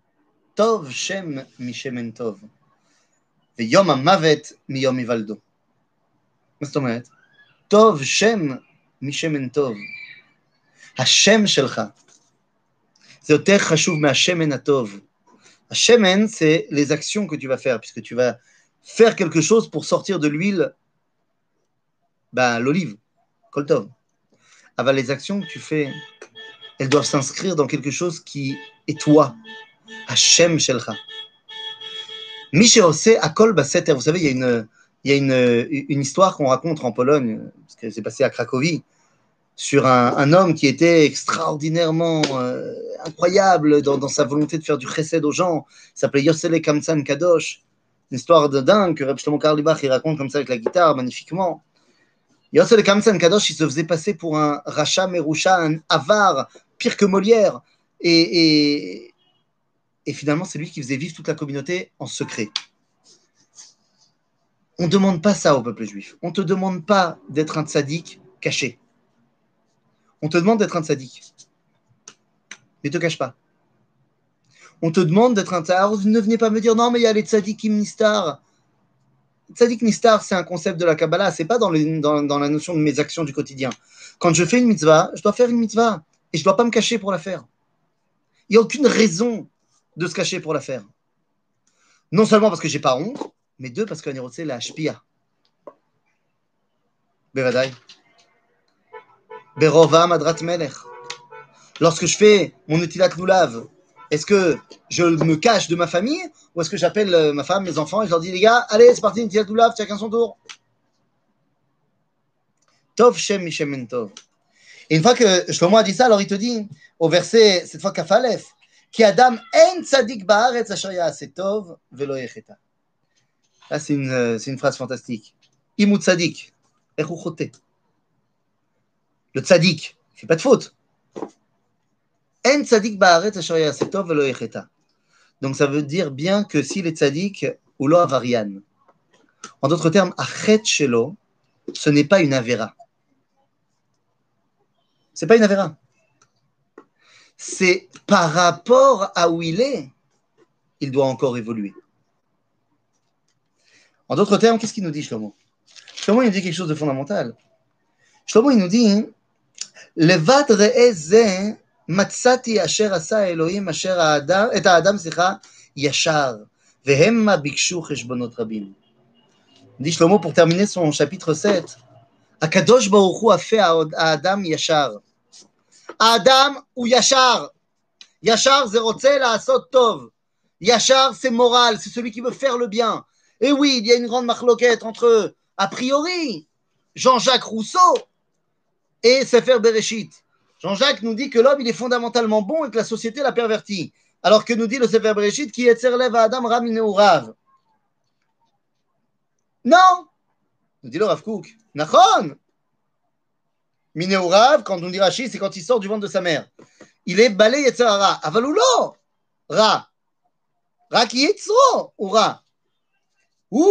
Tov Shem Mishem Tov Ve Yom HaMavet Mi Yom Ivaldo. Tov Shem Mishem Tov Hashem Shelcha. C'est יותר חשוב מהשמן הטוב. Hashem, c'est les actions que tu vas faire, puisque tu vas faire quelque chose pour sortir de l'huile, ben, l'olive, Kol Tov. Aval, les actions que tu fais, elles doivent s'inscrire dans quelque chose qui est toi. Hashem Shelcha. Mishéose Akol Baseter. Vous savez, il y a, une, il y a une, une histoire qu'on raconte en Pologne, parce que c'est passé à Cracovie, sur un, un homme qui était extraordinairement euh, incroyable dans, dans sa volonté de faire du chesed aux gens. Il s'appelait Yosele Kamsan Kadosh. Une histoire de dingue que Reb Shlomo Karlibach il raconte comme ça avec la guitare, magnifiquement. Yosele Kamsan Kadosh, il se faisait passer pour un racha meroucha, un avare, pire que Molière. Et, et, et finalement, c'est lui qui faisait vivre toute la communauté en secret. On ne demande pas ça au peuple juif. On ne te demande pas d'être un tzaddik caché. On te demande d'être un tzaddik. Ne te cache pas. On te demande d'être un tzaddik. Ne venez pas me dire, non, mais il y a les tzaddikim nistar. Tzaddik nistar, c'est un concept de la Kabbalah. Ce n'est pas dans, les, dans, dans la notion de mes actions du quotidien. Quand je fais une mitzvah, je dois faire une mitzvah. Et je ne dois pas me cacher pour la faire. Il n'y a aucune raison de se cacher pour la faire. Non seulement parce que je n'ai pas honte, mais deux, parce qu'Ani Rotze la Shpia. Bevadaï. Berova Madrat Melech. Lorsque je fais mon Netilat Lulav, est-ce que je me cache de ma famille ou est-ce que j'appelle ma femme, mes enfants et je leur dis, les gars, allez, c'est parti, Netilat Lulav, chacun son tour. Tov Shem Mishem En Tov. Et une fois que Shlomo a dit ça, alors il te dit, au verset, cette fois Kafalef, Ki Adam En Tzadik Baaretz Asher Yaaseh Tov Velo Yecheta. Là, c'est une, c'est une phrase fantastique. Imut Tzadik, Echu Chote. Le tzaddik, il ne fait pas de faute. En tzaddik ba'aretz asher ya'aseh tov ve'lo yecheta. Donc ça veut dire bien que s'il est tzaddik, ou lo avarian. En d'autres termes, achet shelo, ce n'est pas une avera. Ce n'est pas une avera. C'est par rapport à où il est, il doit encore évoluer. En d'autres termes, qu'est-ce qu'il nous dit, Shlomo? Shlomo, il nous dit quelque chose de fondamental. Shlomo, il nous dit, Levat re'e ze matsati asher asa Elohim asher ha'adam, et ha'adam sicha yashar, vehemma bikshu cheshbonot rabim. Il dit Shlomo, pour terminer son chapitre sept, Akadosh Baruch Hu a fait à Adam yashar. Adam ou yashar. Yashar, c'est rotze la'asot tov. Yashar, c'est moral, c'est celui qui veut faire le bien. Et oui, il y a une grande marloquette entre, a priori, Jean-Jacques Rousseau et Sefer Bereshit. Jean-Jacques nous dit que l'homme, il est fondamentalement bon et que la société l'a perverti. Alors que nous dit le Sefer Bereshit, qui est serlev à Adam Ramineu Rav. Non, nous dit le Rav Kook. Nachon. Mineu Rav, quand on dit Rashi, c'est quand il sort du ventre de sa mère. Il est balé Yetzerara. Avaloulo. Ra. Ra qui Yetzro. Ou Ra. Ou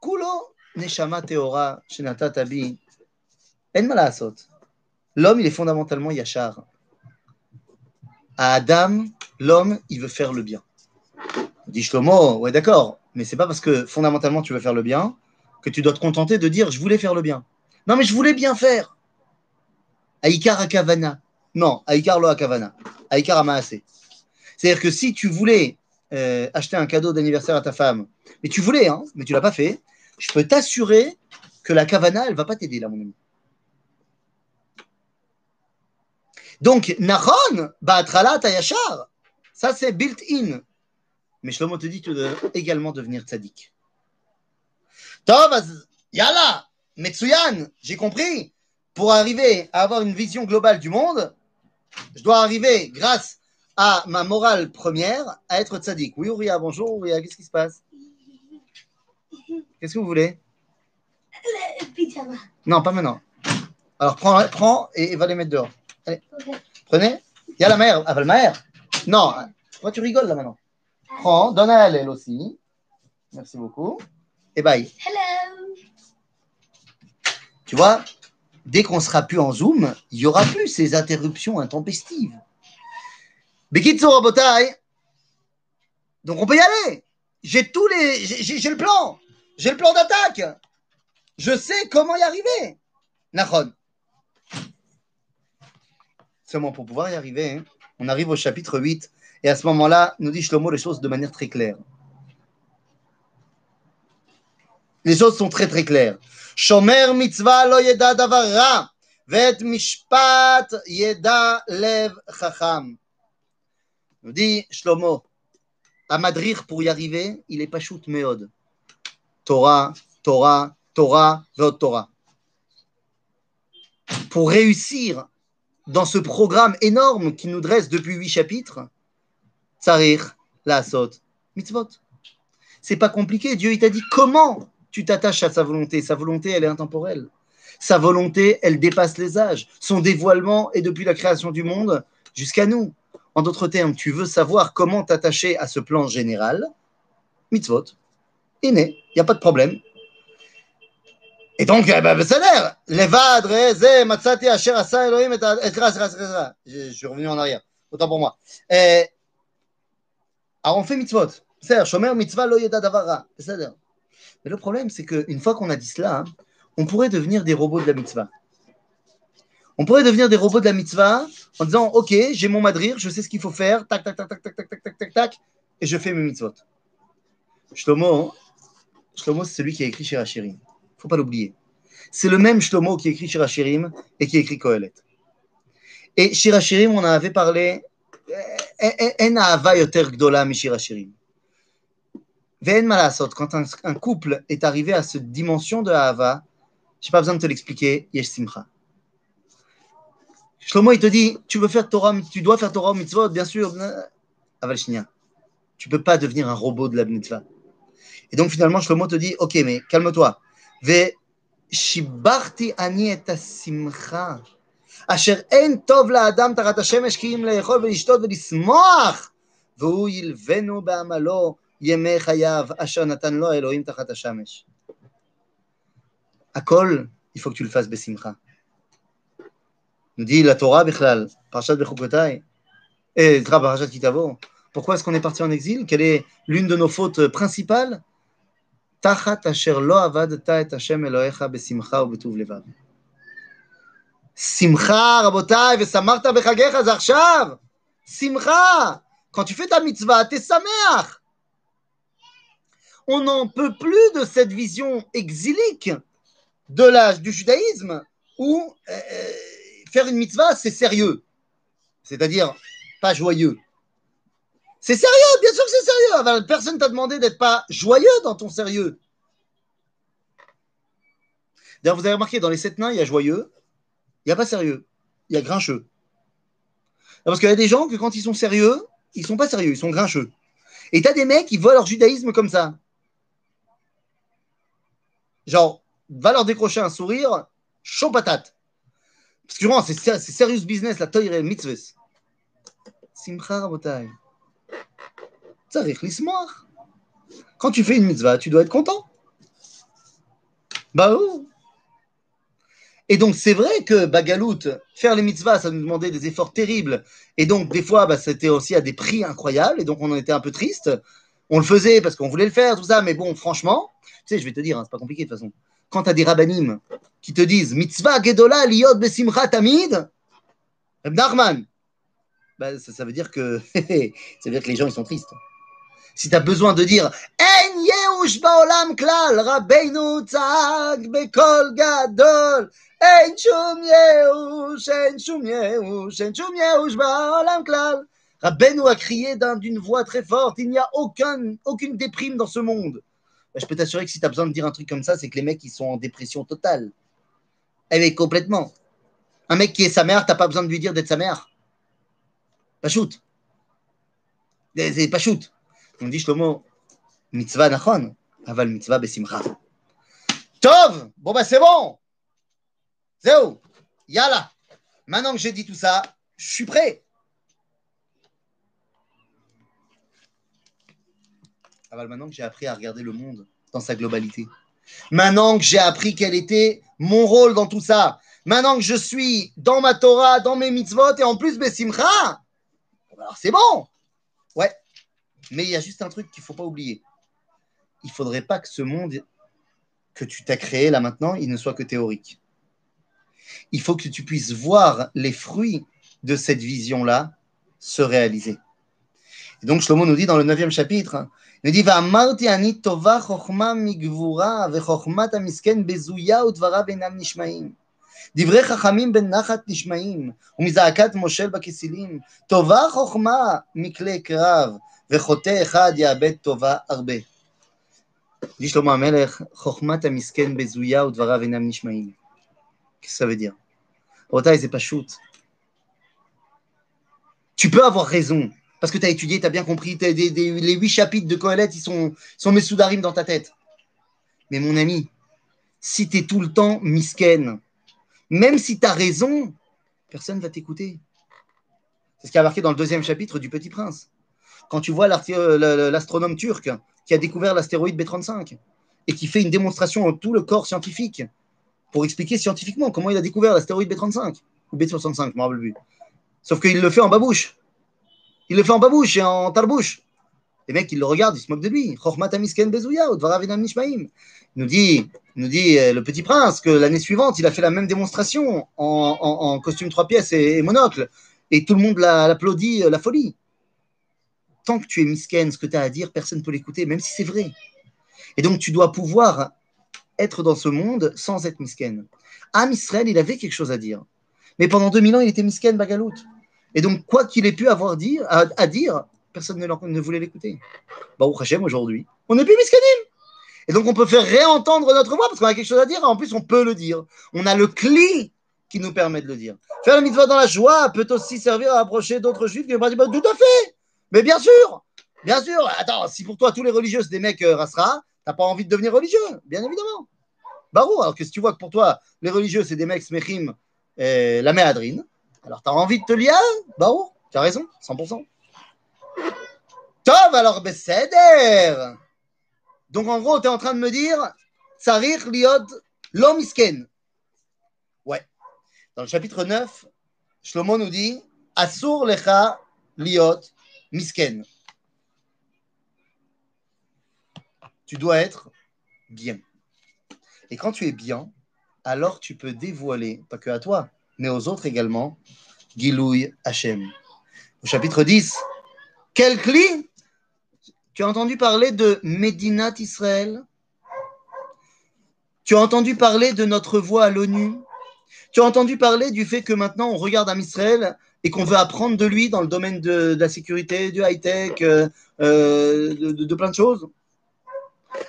Kulo. Neshama Teora, Shenata Tabi. En Malasot. L'homme, il est fondamentalement Yachar. À Adam, l'homme, il veut faire le bien. Dit Shlomo, ouais, d'accord, mais c'est pas parce que fondamentalement tu veux faire le bien que tu dois te contenter de dire je voulais faire le bien. Non, mais je voulais bien faire. Aikar Akavana. Non, Aikar Lo Akavana. Aikar Amaase. C'est-à-dire que si tu voulais euh, acheter un cadeau d'anniversaire à ta femme, mais tu voulais, hein, mais tu ne l'as pas fait, je peux t'assurer que la kavana, elle ne va pas t'aider là, mon ami. Donc, Nachon, Ba'atrala, Tayachar, ça c'est built-in. Mais Shlomo te dit que tu dois également devenir tzaddik. Tov, Yala, Metsuyan, j'ai compris. Pour arriver à avoir une vision globale du monde, je dois arriver, grâce à ma morale première, à être tzaddik. Oui, Ouria, bonjour, Ouria, qu'est-ce qui se passe? Qu'est-ce que vous voulez? Le pyjama. Non, pas maintenant. Alors, prends, prends et, et va les mettre dehors. Allez, okay. Prenez. Il y a la mère. Ah, pas le mère. Non, toi tu rigoles là maintenant. Prends, donne à elle, elle aussi. Merci beaucoup. Et bye. Hello. Tu vois, dès qu'on sera plus en Zoom, il n'y aura plus ces interruptions intempestives. Bekitsu Rabotai. Donc on peut y aller. J'ai tous les. J'ai, j'ai le plan. J'ai le plan d'attaque. Je sais comment y arriver. Nachon. Seulement pour pouvoir y arriver, hein, on arrive au chapitre huit, et à ce moment-là, nous dit Shlomo les choses de manière très claire. Les choses sont très très claires. Shomer mitzvah lo yeda davara, vet mishpat yeda lev chacham. Nous dit Shlomo, à Madrir pour y arriver, il est pas shoot meod. Torah, Torah, Torah, veot Torah. Pour réussir dans ce programme énorme qui nous dresse depuis huit chapitres, Tsarir, Laasot, Mitzvot. C'est pas compliqué. Dieu, il t'a dit comment tu t'attaches à sa volonté. Sa volonté, elle est intemporelle. Sa volonté, elle dépasse les âges. Son dévoilement est depuis la création du monde jusqu'à nous. En d'autres termes, tu veux savoir comment t'attacher à ce plan général. Mitzvot. Iné, il n'y a pas de problème. Et donc, eh ben, ça l'air. Levad, Reze, Matsati, Asher, Asa, Elohim, et grâce, grâce, grâce. Je suis revenu en arrière. Autant pour moi. Et... Alors, on fait mitzvot. C'est-à-dire, Shomer, mitzvah, lo yeda davara. C'est-à-dire. Mais le problème, c'est qu'une fois qu'on a dit cela, hein, on pourrait devenir des robots de la mitzvah. On pourrait devenir des robots de la mitzvah en disant, ok, j'ai mon madrir, je sais ce qu'il faut faire, tac, tac, tac, tac, tac, tac, tac, tac, tac, tac, et je fais mes mitzvot. Shlomo, Shlomo, c'est celui qui a écrit Shir Ashirim. Faut pas l'oublier. C'est le même Shlomo qui écrit Shir Ashirim et qui écrit Kohelet. Et Shir Ashirim, on en avait parlé. En ahava yoter gdola mishir Ashirim. Ve'en ma la'asot. Quand un, un couple est arrivé à cette dimension de ahava, j'ai pas besoin de te l'expliquer. Yesh simcha. Shlomo, il te dit, tu veux faire Torah, tu dois faire Torah mitzvot, bien sûr. Aval shinya. Tu peux pas devenir un robot de la mitzvah. Et donc finalement, Shlomo te dit, ok, mais calme-toi. ושיברתי אני את השמחה אשר אין טוב לאדם תחת השמש כי אם לאכול ולשתות ולשמוח והוא ילבנו בעמלו ימי חייו אשר נתן לו האלוהים תחת השמש. הכל il faut que tu le fasses בשמחה. nous dit la Torah בכלל, פרשת בחוקותיי, עזרא פרשת כי תבוא. Pourquoi est-ce qu'on est parti en exil? Quelle est l'une de nos fautes principales? Quand tu fais ta mitzvah, t'es sameach. On n'en peut plus de cette vision exilique de l'âge du judaïsme où euh, faire une mitzvah, c'est sérieux. C'est-à-dire pas joyeux. C'est sérieux, bien sûr que c'est sérieux. Personne ne t'a demandé d'être pas joyeux dans ton sérieux. D'ailleurs, vous avez remarqué, dans les sept nains, il y a joyeux, il n'y a pas sérieux, il y a grincheux. Parce qu'il y a des gens que quand ils sont sérieux, ils ne sont pas sérieux, ils sont grincheux. Et tu as des mecs qui voient leur judaïsme comme ça. Genre, va leur décrocher un sourire, chaud patate. Parce que vraiment, c'est, c'est serious business, la Torah et mitzvahs. Simcha Rabotai. Quand tu fais une mitzvah, tu dois être content. Bah oh. Et donc, c'est vrai que Bagalout, faire les mitzvahs, ça nous demandait des efforts terribles. Et donc, des fois, bah, c'était aussi à des prix incroyables. Et donc, on en était un peu triste. On le faisait parce qu'on voulait le faire, tout ça. Mais bon, franchement, tu sais, je vais te dire, hein, c'est pas compliqué de toute façon. Quand tu as des rabbanim qui te disent Mitzvah Gedola Liyot Besimcha Tamid, Rebbe Nachman, bah, ça, ça veut dire que ça veut dire que les gens ils sont tristes. Si tu as besoin de dire En Yehush Baolam Klal, Rabbeinu Tzahak Bekol Gadol, En Shum Yehush, En Shum Yehush, En Shum Yehush Baolam Klal. Rabbeinu a crié d'un, d'une voix très forte, il n'y a aucun, aucune déprime dans ce monde. Bah, je peux t'assurer que si tu as besoin de dire un truc comme ça, c'est que les mecs ils sont en dépression totale. Elle est complètement. Un mec qui est sa mère, t'as pas besoin de lui dire d'être sa mère. Pas shoot. C'est pas shoot. On dit Shlomo, mitzvah nachon, aval mitzvah besimcha. Tov, bon bah c'est bon. Zéo, yalla. Maintenant que j'ai dit tout ça, je suis prêt. Aval, maintenant que j'ai appris à regarder le monde dans sa globalité. Maintenant que j'ai appris quel était mon rôle dans tout ça. Maintenant que je suis dans ma Torah, dans mes mitzvot et en plus besimcha. Alors c'est bon. Ouais. Mais il y a juste un truc qu'il ne faut pas oublier. Il ne faudrait pas que ce monde que tu t'as créé là maintenant, il ne soit que théorique. Il faut que tu puisses voir les fruits de cette vision-là se réaliser. Et donc Shlomo nous dit dans le neuvième chapitre, il nous dit « Va'amarti ani tova chokhma migvura vechokhmat hamisken bezuya udvara beinam nishmaim » דברי חכמים בנחת נשמעים, ומזעקת מושל בכסילים, טובה חוכמה מכלי קרב, וחוטא אחד יאבד טובה הרבה. dit שלמה המלך, חוכמת המסכן בזויה ודבריו אינם נשמעים. Qu'est-ce que ça veut dire? Rotaï, c'est pas shoot. Tu peux avoir raison, parce que tu as étudié, tu as bien compris, t'as des, des, les huit chapitres de Kohelet, ils sont, sont mesoudarim dans ta tête. Mais mon ami, si tu es tout le temps misken, même si tu as raison, personne ne va t'écouter. C'est ce qui a marqué dans le deuxième chapitre du Petit Prince. Quand tu vois l'astronome turc qui a découvert l'astéroïde B trente-cinq et qui fait une démonstration en tout le corps scientifique pour expliquer scientifiquement comment il a découvert l'astéroïde B trente-cinq ou B soixante-cinq, je ne me rappelle plus. Sauf qu'il le fait en babouche. Il le fait en babouche et en tarbouche. Les mecs, ils le regardent, ils se moquent de lui. Il nous dit, il nous dit euh, le Petit Prince que l'année suivante, il a fait la même démonstration en, en, en costume trois pièces et, et monocle. Et tout le monde l'a, l'applaudit, euh, la folie. Tant que tu es misken, ce que tu as à dire, personne ne peut l'écouter, même si c'est vrai. Et donc, tu dois pouvoir être dans ce monde sans être misken. Am Israël, il avait quelque chose à dire. Mais pendant deux mille ans, il était misken, bagalout. Et donc, quoi qu'il ait pu avoir dire, à, à dire, personne ne, ne voulait l'écouter. Baruch Hashem, aujourd'hui, on n'est plus miskanim. Et donc, on peut faire réentendre notre voix parce qu'on a quelque chose à dire. En plus, on peut le dire. On a le clé qui nous permet de le dire. Faire la mitzvah dans la joie peut aussi servir à approcher d'autres juifs qui ne pratiquent pas. Tout à fait. Mais bien sûr. Bien sûr. Attends, si pour toi, tous les religieux, c'est des mecs euh, rasra, t'as pas envie de devenir religieux. Bien évidemment. Baruch, alors que si tu vois que pour toi, les religieux, c'est des mecs smechim, euh, la méadrine, alors t'as envie de te lier à eux. Baruch, t'as raison, cent pour cent. Tov, alors, Besséder. Donc, en gros, tu es en train de me dire Tsarich liot lo misken. Ouais. Dans le chapitre neuf, Shlomo nous dit Asur lecha liot misken. Tu dois être bien. Et quand tu es bien, alors tu peux dévoiler, pas que à toi, mais aux autres également, Gilouï Hashem. Au chapitre dix, quel cli? Tu as entendu parler de Médinat Israël? Tu as entendu parler de notre voix à l'ONU? Tu as entendu parler du fait que maintenant on regarde à Israël et qu'on veut apprendre de lui dans le domaine de, de la sécurité, du high-tech, euh, de, de, de plein de choses?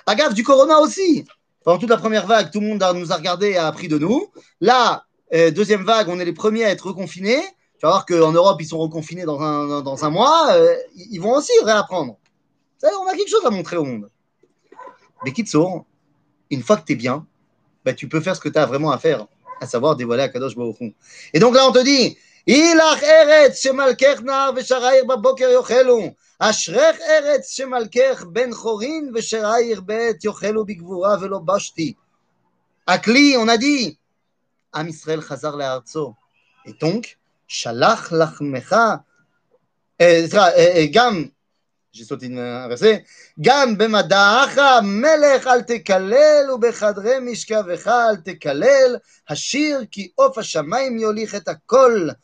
Ah, gaffe, du corona aussi. Pendant toute la première vague, tout le monde a, nous a regardé et a appris de nous. Là, euh, deuxième vague, on est les premiers à être reconfinés. Tu vas voir qu'en Europe, ils sont reconfinés dans un, dans un mois. Euh, ils vont aussi réapprendre. On a quelque chose à montrer au monde. Des kitsour, une fois que tu es bien, bah, tu peux faire ce que tu as vraiment à faire, à savoir dévoiler à Kadosh Baruch Hu. Et donc là, on te dit Ilach eretz shemalkech nar v'shara'ir baboker yochelu, ashrech eretz shemalkech ben chorin v'shara'ir bet yochelu bigvura velo bashti. Akli, on a dit Am Israël chazar le'artso. Et donc, shalach lachmecha gam. J'ai sauté un verset. Gam b'mada'acha melech al tekalel ubechadre mishkavecha al tekalel hashir ki of hashamayim yolich et hakol.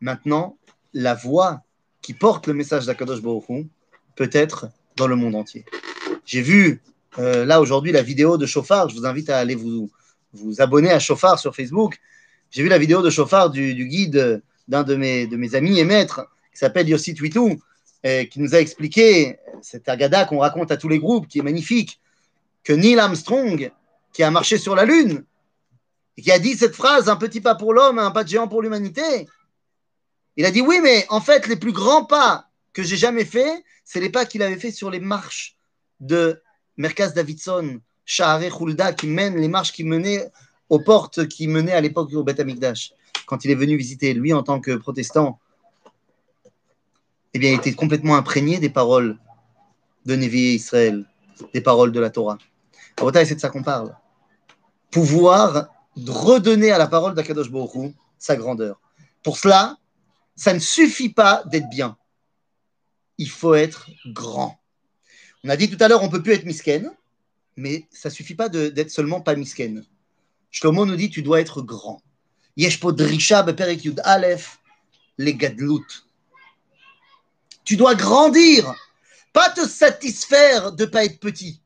Maintenant, la voix qui porte le message d'Akadosh Baruch Hu peut être dans le monde entier. J'ai vu euh, là aujourd'hui la vidéo de Chofar. Je vous invite à aller vous, vous abonner à Chofar sur Facebook. J'ai vu la vidéo de Chofar du, du guide d'un de mes, de mes amis et maîtres qui s'appelle Yossi Twitou, et qui nous a expliqué cette agada qu'on raconte à tous les groupes, qui est magnifique, que Neil Armstrong, qui a marché sur la Lune, et qui a dit cette phrase, un petit pas pour l'homme, un pas de géant pour l'humanité. Il a dit, oui, mais en fait, les plus grands pas que j'ai jamais faits, c'est les pas qu'il avait faits sur les marches de Merkaz Davidson, Sha'arei Hulda, qui mènent les marches qui menaient aux portes qui menaient à l'époque au Bet HaMikdash. Quand il est venu visiter, lui, en tant que protestant, eh bien, il était complètement imprégné des paroles de Nevi'é Israël, des paroles de la Torah. Rabotai, c'est de ça qu'on parle. Pouvoir redonner à la parole d'Akadosh Baruch Hu sa grandeur. Pour cela, ça ne suffit pas d'être bien. Il faut être grand. On a dit tout à l'heure, on ne peut plus être misken, mais ça ne suffit pas de, d'être seulement pas misken. Shlomo nous dit, tu dois être grand. Yesh po drisha beperek yud alef le gadlut. Tu dois grandir, pas te satisfaire de ne pas être petit.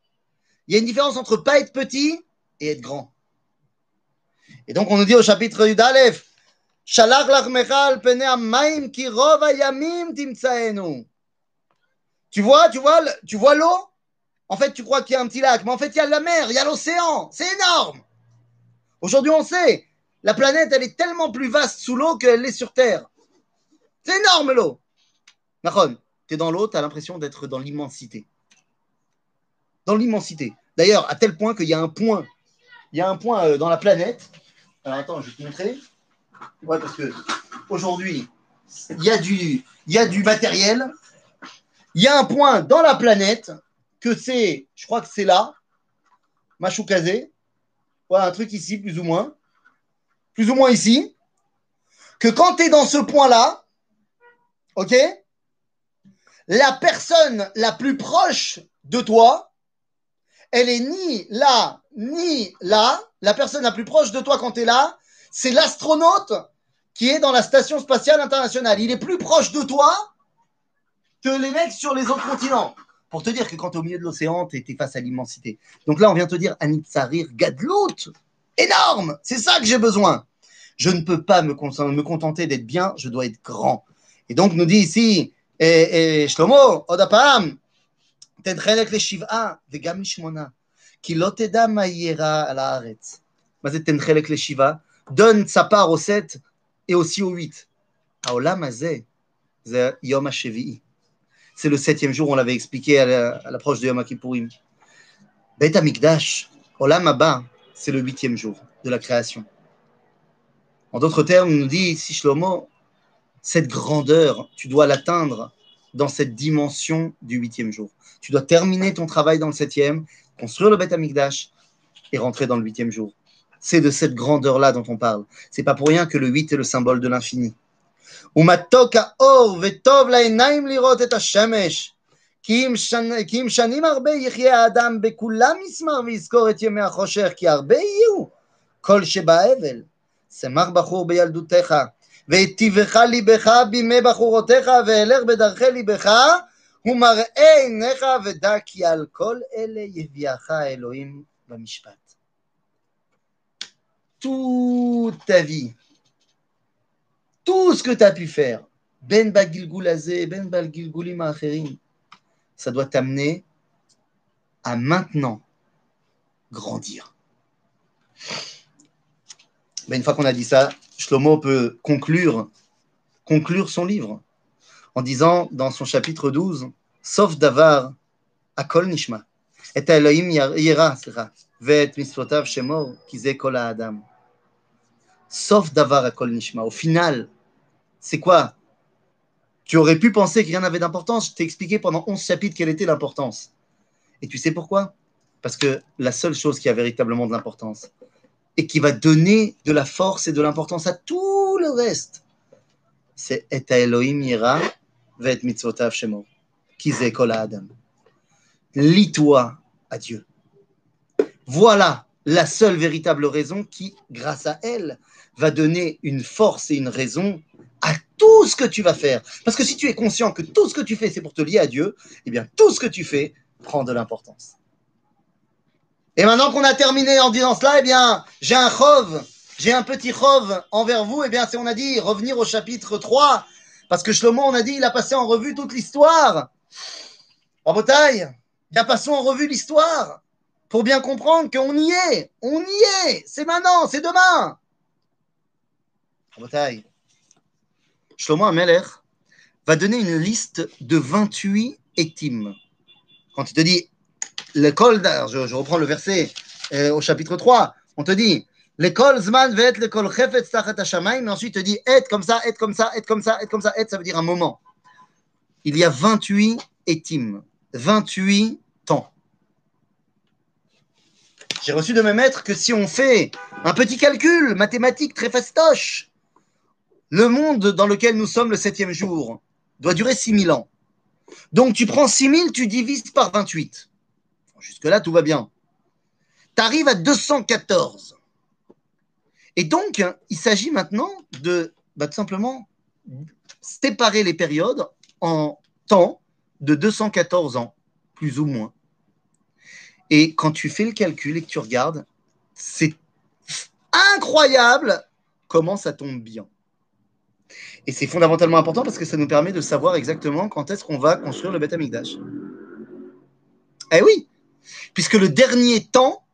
Il y a une différence entre ne pas être petit et être grand. Et donc, on nous dit au chapitre Yud Aleph, « Shalach lachmecha al penei ha'mayim ki rov hayamim timtsaenu » Tu vois, tu vois, tu vois l'eau ? En fait, tu crois qu'il y a un petit lac, mais en fait, il y a la mer, il y a l'océan. C'est énorme. Aujourd'hui, on sait, la planète, elle est tellement plus vaste sous l'eau qu'elle l'est sur Terre. C'est énorme, l'eau. Nachon, tu es dans l'eau, tu as l'impression d'être dans l'immensité. Dans l'immensité. D'ailleurs, à tel point qu'il y a un point, il y a un point dans la planète. Alors attends, je vais te montrer. Ouais, parce que aujourd'hui, il y a du, il y a du matériel. Il y a un point dans la planète que c'est, je crois que c'est là, Machoukazé. Voilà, un truc ici, plus ou moins. Plus ou moins ici. Que quand tu es dans ce point-là, ok, la personne la plus proche de toi, elle est ni là, ni là. La personne la plus proche de toi quand tu es là, c'est l'astronaute qui est dans la station spatiale internationale. Il est plus proche de toi que les mecs sur les autres continents. Pour te dire que quand tu es au milieu de l'océan, tu es face à l'immensité. Donc là, on vient te dire, Anitzarir Gadlout, énorme, c'est ça que j'ai besoin. Je ne peux pas me contenter d'être bien, je dois être grand. Et donc, nous dit ici, et, et, Shlomo, Odapam, תתחלק לשבעה וגם לשמונה, כי לא תדע מה יראה על הארץ. מה זה תתחלק לשבעה? Donne sa part au sept et aussi au huit. Haolam hazeh, c'est Yom HaShevi'i. C'est le septième jour, on l'avait expliqué à, la, à l'approche de Yom HaKippourim. Bet HaMikdash, Olam Haba, c'est le huitième jour de la création. En d'autres termes, on nous dit ici Shlomo, cette grandeur, tu dois l'atteindre dans cette dimension du huitième jour. Tu dois terminer ton travail dans le septième, construire le Bet HaMikdash et rentrer dans le huitième jour. C'est de cette grandeur-là dont on parle. C'est pas pour rien que le huit est le symbole de l'infini. Toute ta vie, tout ce que tu as pu faire, ben bagilgoulazé, ben bagilgoulim acherim, ça doit t'amener à maintenant grandir. Ben, une fois qu'on a dit ça, Shlomo peut conclure, conclure son livre en disant dans son chapitre douze, Sof davar, akol nishma, et Elohim yera, ve'et mitzvotav shemor, ki ze kol ha'adam. Sauf d'avar à Kol Nishma. Au final, c'est quoi? Tu aurais pu penser que rien n'avait d'importance. Je t'ai expliqué pendant onze chapitres quelle était l'importance. Et tu sais pourquoi? Parce que la seule chose qui a véritablement de l'importance et qui va donner de la force et de l'importance à tout le reste, c'est Et Elohim Yira Ve'et Mitzvotav Shemo Ki Ze Kol Ha'adam. Lis-toi à Dieu. Voilà la seule véritable raison qui, grâce à elle, va donner une force et une raison à tout ce que tu vas faire. Parce que si tu es conscient que tout ce que tu fais, c'est pour te lier à Dieu, eh bien, tout ce que tu fais prend de l'importance. Et maintenant qu'on a terminé en disant cela, eh bien, j'ai un chov, j'ai un petit chov envers vous, eh bien, c'est, on a dit, revenir au chapitre trois, parce que Shlomo, on a dit, il a passé en revue toute l'histoire. En bataille, bien, passons en revue l'histoire, pour bien comprendre qu'on y est, on y est, c'est maintenant, c'est demain. En bataille. Shlomo HaMelech va donner une liste de vingt-huit étimes. Quand il te dit l'école, je, je reprends le verset euh, au chapitre trois, on te dit l'école zman vet l'école chefet sachat hashamayim, mais ensuite il te dit être comme ça, être comme ça, être comme ça, être comme ça, être, ça veut dire un moment. Il y a vingt-huit étimes, vingt-huit temps. J'ai reçu de mes maîtres que si on fait un petit calcul mathématique très fastoche, le monde dans lequel nous sommes le septième jour doit durer six mille ans. Donc tu prends six mille, tu divises par vingt-huit. Jusque-là, tout va bien. Tu arrives à deux cent quatorze. Et donc, il s'agit maintenant de bah, tout simplement séparer les périodes en temps de deux cent quatorze ans, plus ou moins. Et quand tu fais le calcul et que tu regardes, c'est incroyable comment ça tombe bien. Et c'est fondamentalement important parce que ça nous permet de savoir exactement quand est-ce qu'on va construire le Bet HaMikdash. Eh oui, puisque le dernier temps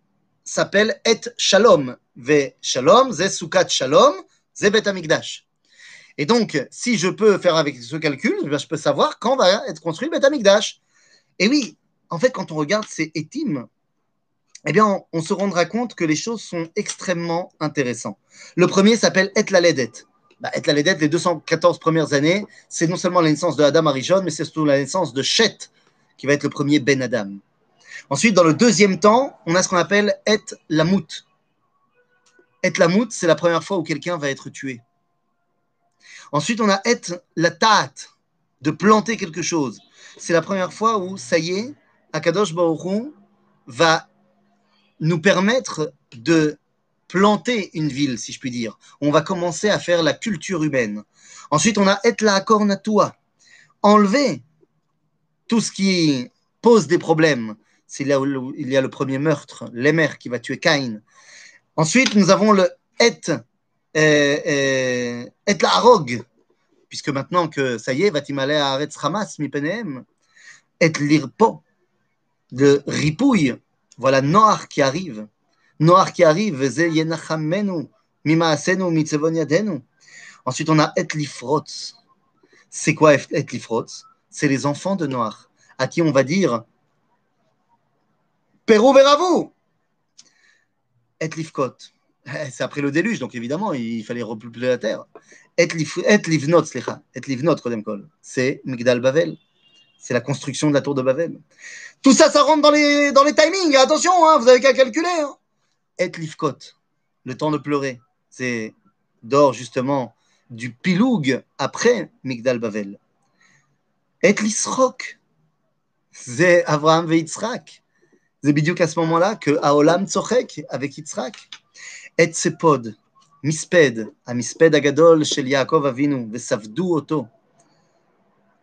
s'appelle Et Shalom. Ve Shalom, Ze Sukkot Shalom, Ze Bet HaMikdash. Et donc, si je peux faire avec ce calcul, je peux savoir quand va être construit le Bet HaMikdash. Et oui, en fait, quand on regarde ces étimes, eh bien, on, on se rendra compte que les choses sont extrêmement intéressantes. Le premier s'appelle Et Laledet. Bah, Et Laledet, les deux cent quatorze premières années, c'est non seulement la naissance de Adam Arishon, mais c'est surtout la naissance de Shet, qui va être le premier Ben Adam. Ensuite, dans le deuxième temps, on a ce qu'on appelle Et Lamout. Et Lamout, c'est la première fois où quelqu'un va être tué. Ensuite, on a Et Lataat, de planter quelque chose. C'est la première fois où, ça y est, Akadosh Baruch Hu va nous permettre de planter une ville, si je puis dire. On va commencer à faire la culture humaine. Ensuite, on a Et Lahakor Natua, enlever tout ce qui pose des problèmes. C'est là où il y a le premier meurtre, l'Emer qui va tuer Caïn. Ensuite, nous avons le Et, euh, Et Laharog, puisque maintenant que ça y est, Vatimale Haaretz Hamas Mipenehem, Et Lirpo, de ripouille. Voilà Noach qui arrive. Noach qui arrive. Ensuite, on a Et Lifrotz. C'est quoi Et Lifrotz? C'est les enfants de Noach, à qui on va dire Pérou vers vous. Et Lifkot. C'est après le déluge, donc évidemment, il fallait repeupler la terre. Et Livnot, Et Livnot, Kodem Kol. C'est Migdal Bavel. C'est la construction de la tour de Babel. Tout ça, ça rentre dans les, dans les timings. Attention, hein, vous n'avez qu'à calculer. Hein. Et Lifkot, le temps de pleurer. C'est Dor, justement, du Piloug après Migdal Bavel. Et Lisrok, c'est Avraham ve Yitzhak. C'est bidiouk à ce moment-là que Aolam Tzochek avec Yitzhak. Et Sepod, Misped, à Misped Agadol, chez Yaakov Avinu, ve Savdu Oto.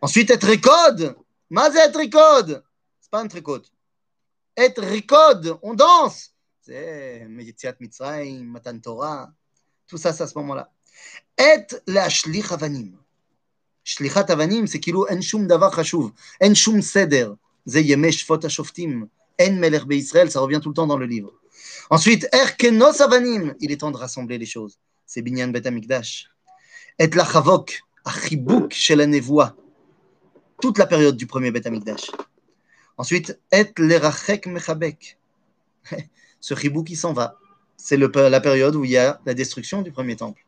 Ensuite, Et Rekod. Mais Et Rekod, c'est pas un tricot. Et Rekod, on danse. C'est Yetziat Mitzrayim, Matan Torah. Tout ça, c'est à ce moment-là. Et la Shlich Avanim. Shlichat Avanim, c'est Kilu En Shum Davar Chashuv, En Shum Seder, Ze Yemei Shvot HaShoftim, En Melech BeYisrael, ça revient tout le temps dans le livre. Ensuite, Erkenos Avanim, il est temps de rassembler les choses. C'est Binyan Bet HaMikdash. Et la Chavok, Achibuk Shel HaNevuah. Toute la période du premier Bet HaMikdash. Ensuite, Et Lerachek Mechabek. Ce chibou qui s'en va. C'est le, la période où il y a la destruction du premier temple.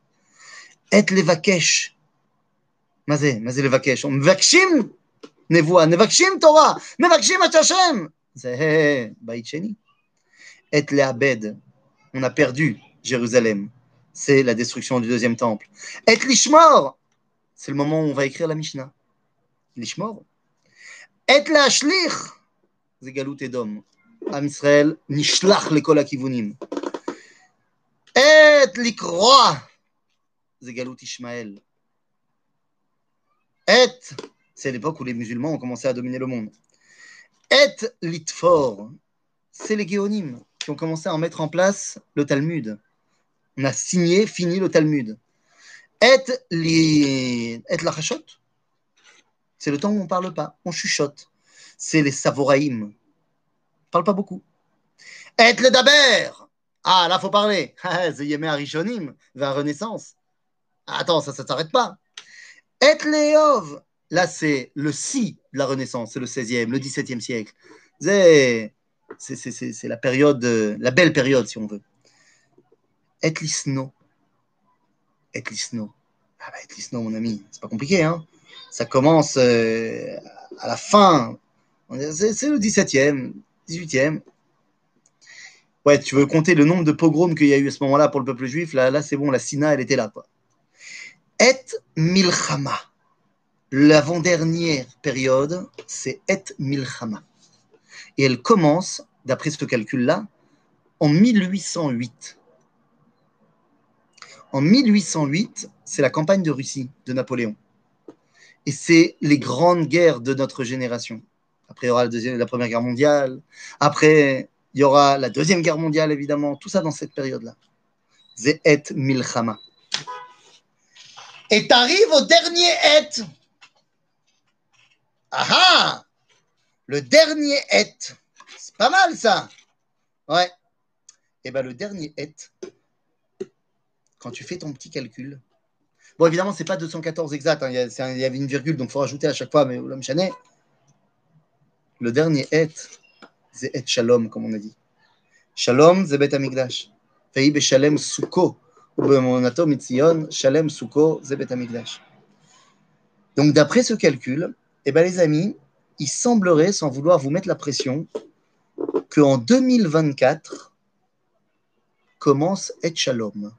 Et Levakesh. Mazé, Mazé Levakesh. On Mevakshim Nevuah, Mevakshim Torah, Mevakshim At Hashem. C'est Bait Sheni. Et Leabed. On a perdu Jérusalem. C'est la destruction du deuxième temple. Et Lishmor. C'est le moment où on va écrire la Mishnah. Lishmor. Et la Shlich, c'est Galut Edom. עם ישראל נשלח לכל הכיוונים. עת לקרוע, זה גלות ישמעאל. עת, c'est l'époque où les musulmans ont commencé à dominer le monde. עת לתפור, c'est les guéonim qui ont commencé à en mettre en place le Talmud. On a signé, fini le Talmud. עת lachashot, c'est le temps où on ne parle pas, on chuchote. C'est les savoraïm. On ne parle pas beaucoup. Et le daber. Ah, là, il faut parler. C'est Yemé Arishonim, vers Renaissance. Attends, ça ne s'arrête pas. Et le Yov. Là, c'est le si de la Renaissance. C'est le seizième, le dix-septième siècle. C'est, c'est, c'est, c'est, c'est la période, la belle période, si on veut. Et l'isno. Et l'isno. Ah, bah, et l'isno, mon ami. C'est pas compliqué, hein. Ça commence euh, à la fin. C'est, c'est le dix-septième, dix-huitième. Ouais, tu veux compter le nombre de pogroms qu'il y a eu à ce moment-là pour le peuple juif, là, là c'est bon, la Sina, elle était là, quoi. Et Milchama. L'avant-dernière période, c'est Et Milchama. Et elle commence, d'après ce calcul-là, en mille huit cent huit. En mille huit cent huit, c'est la campagne de Russie, de Napoléon. Et c'est les grandes guerres de notre génération. Après, il y aura la, deuxième, la Première Guerre mondiale. Après, il y aura la Deuxième Guerre mondiale, évidemment. Tout ça dans cette période-là. C'est Et Milchama. Et t'arrives au dernier Et. Ah Le dernier Et. C'est pas mal, ça. Ouais. Et bien, le dernier Et, quand tu fais ton petit calcul... Bon, évidemment, ce n'est pas deux cent quatorze exact. Hein. Il, y a, un, il y avait une virgule, donc il faut rajouter à chaque fois. Mais l'homme chané, le dernier Et, c'est Et Shalom, comme on a dit. Shalom, c'est Bet HaMikdash. Vehi beshalem suko. Ubemonato mitzion, shalem suko, c'est Bet HaMikdash. Donc, d'après ce calcul, eh ben, les amis, il semblerait, sans vouloir vous mettre la pression, qu'en deux mille vingt-quatre commence Et Shalom.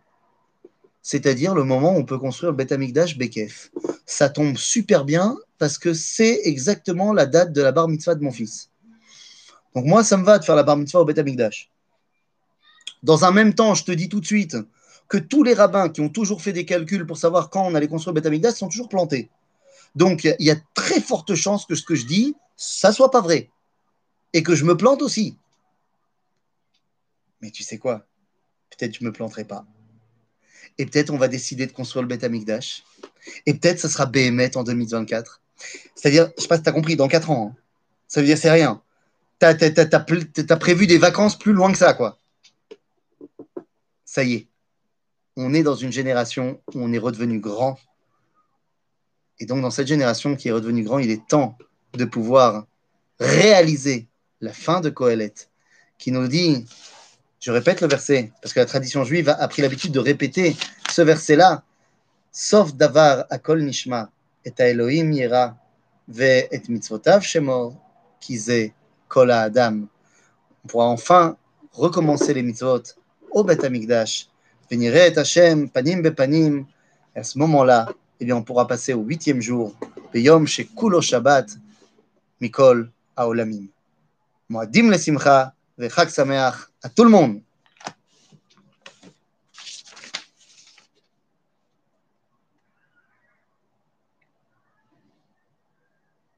C'est-à-dire le moment où on peut construire le Bet HaMikdash Bekef. Ça tombe super bien parce que c'est exactement la date de la bar mitzvah de mon fils. Donc moi, ça me va de faire la bar mitzvah au Bet HaMikdash. Dans un même temps, je te dis tout de suite que tous les rabbins qui ont toujours fait des calculs pour savoir quand on allait construire le Bet HaMikdash sont toujours plantés. Donc il y a très forte chance que ce que je dis, ça ne soit pas vrai. Et que je me plante aussi. Mais tu sais quoi? Peut-être je ne me planterai pas. Et peut-être on va décider de construire le Bet HaMikdash. Et peut-être ça sera Béhémet en deux mille vingt-quatre. C'est-à-dire, je ne sais pas si tu as compris, dans quatre ans. Hein. Ça veut dire c'est rien. Tu as prévu des vacances plus loin que ça, quoi. Ça y est. On est dans une génération où on est redevenu grand. Et donc, dans cette génération qui est redevenue grand, il est temps de pouvoir réaliser la fin de Kohelet, qui nous dit... Je répète le verset, parce que la tradition juive a pris l'habitude de répéter ce verset-là. Sauf davar akol nishma, et ha Elohim yera, ve et mitzvotav shemor, ki ze kol ha'adam. On pourra enfin recommencer les mitzvot au Bet HaMikdash, ve nireh et Hashem, panim bepanim. Et à ce moment-là, eh bien, on pourra passer au huitième jour, ve yom shekulo Shabbat, mikol ha'olamim. Moadim le simcha, ve chag sameach. À tout le monde.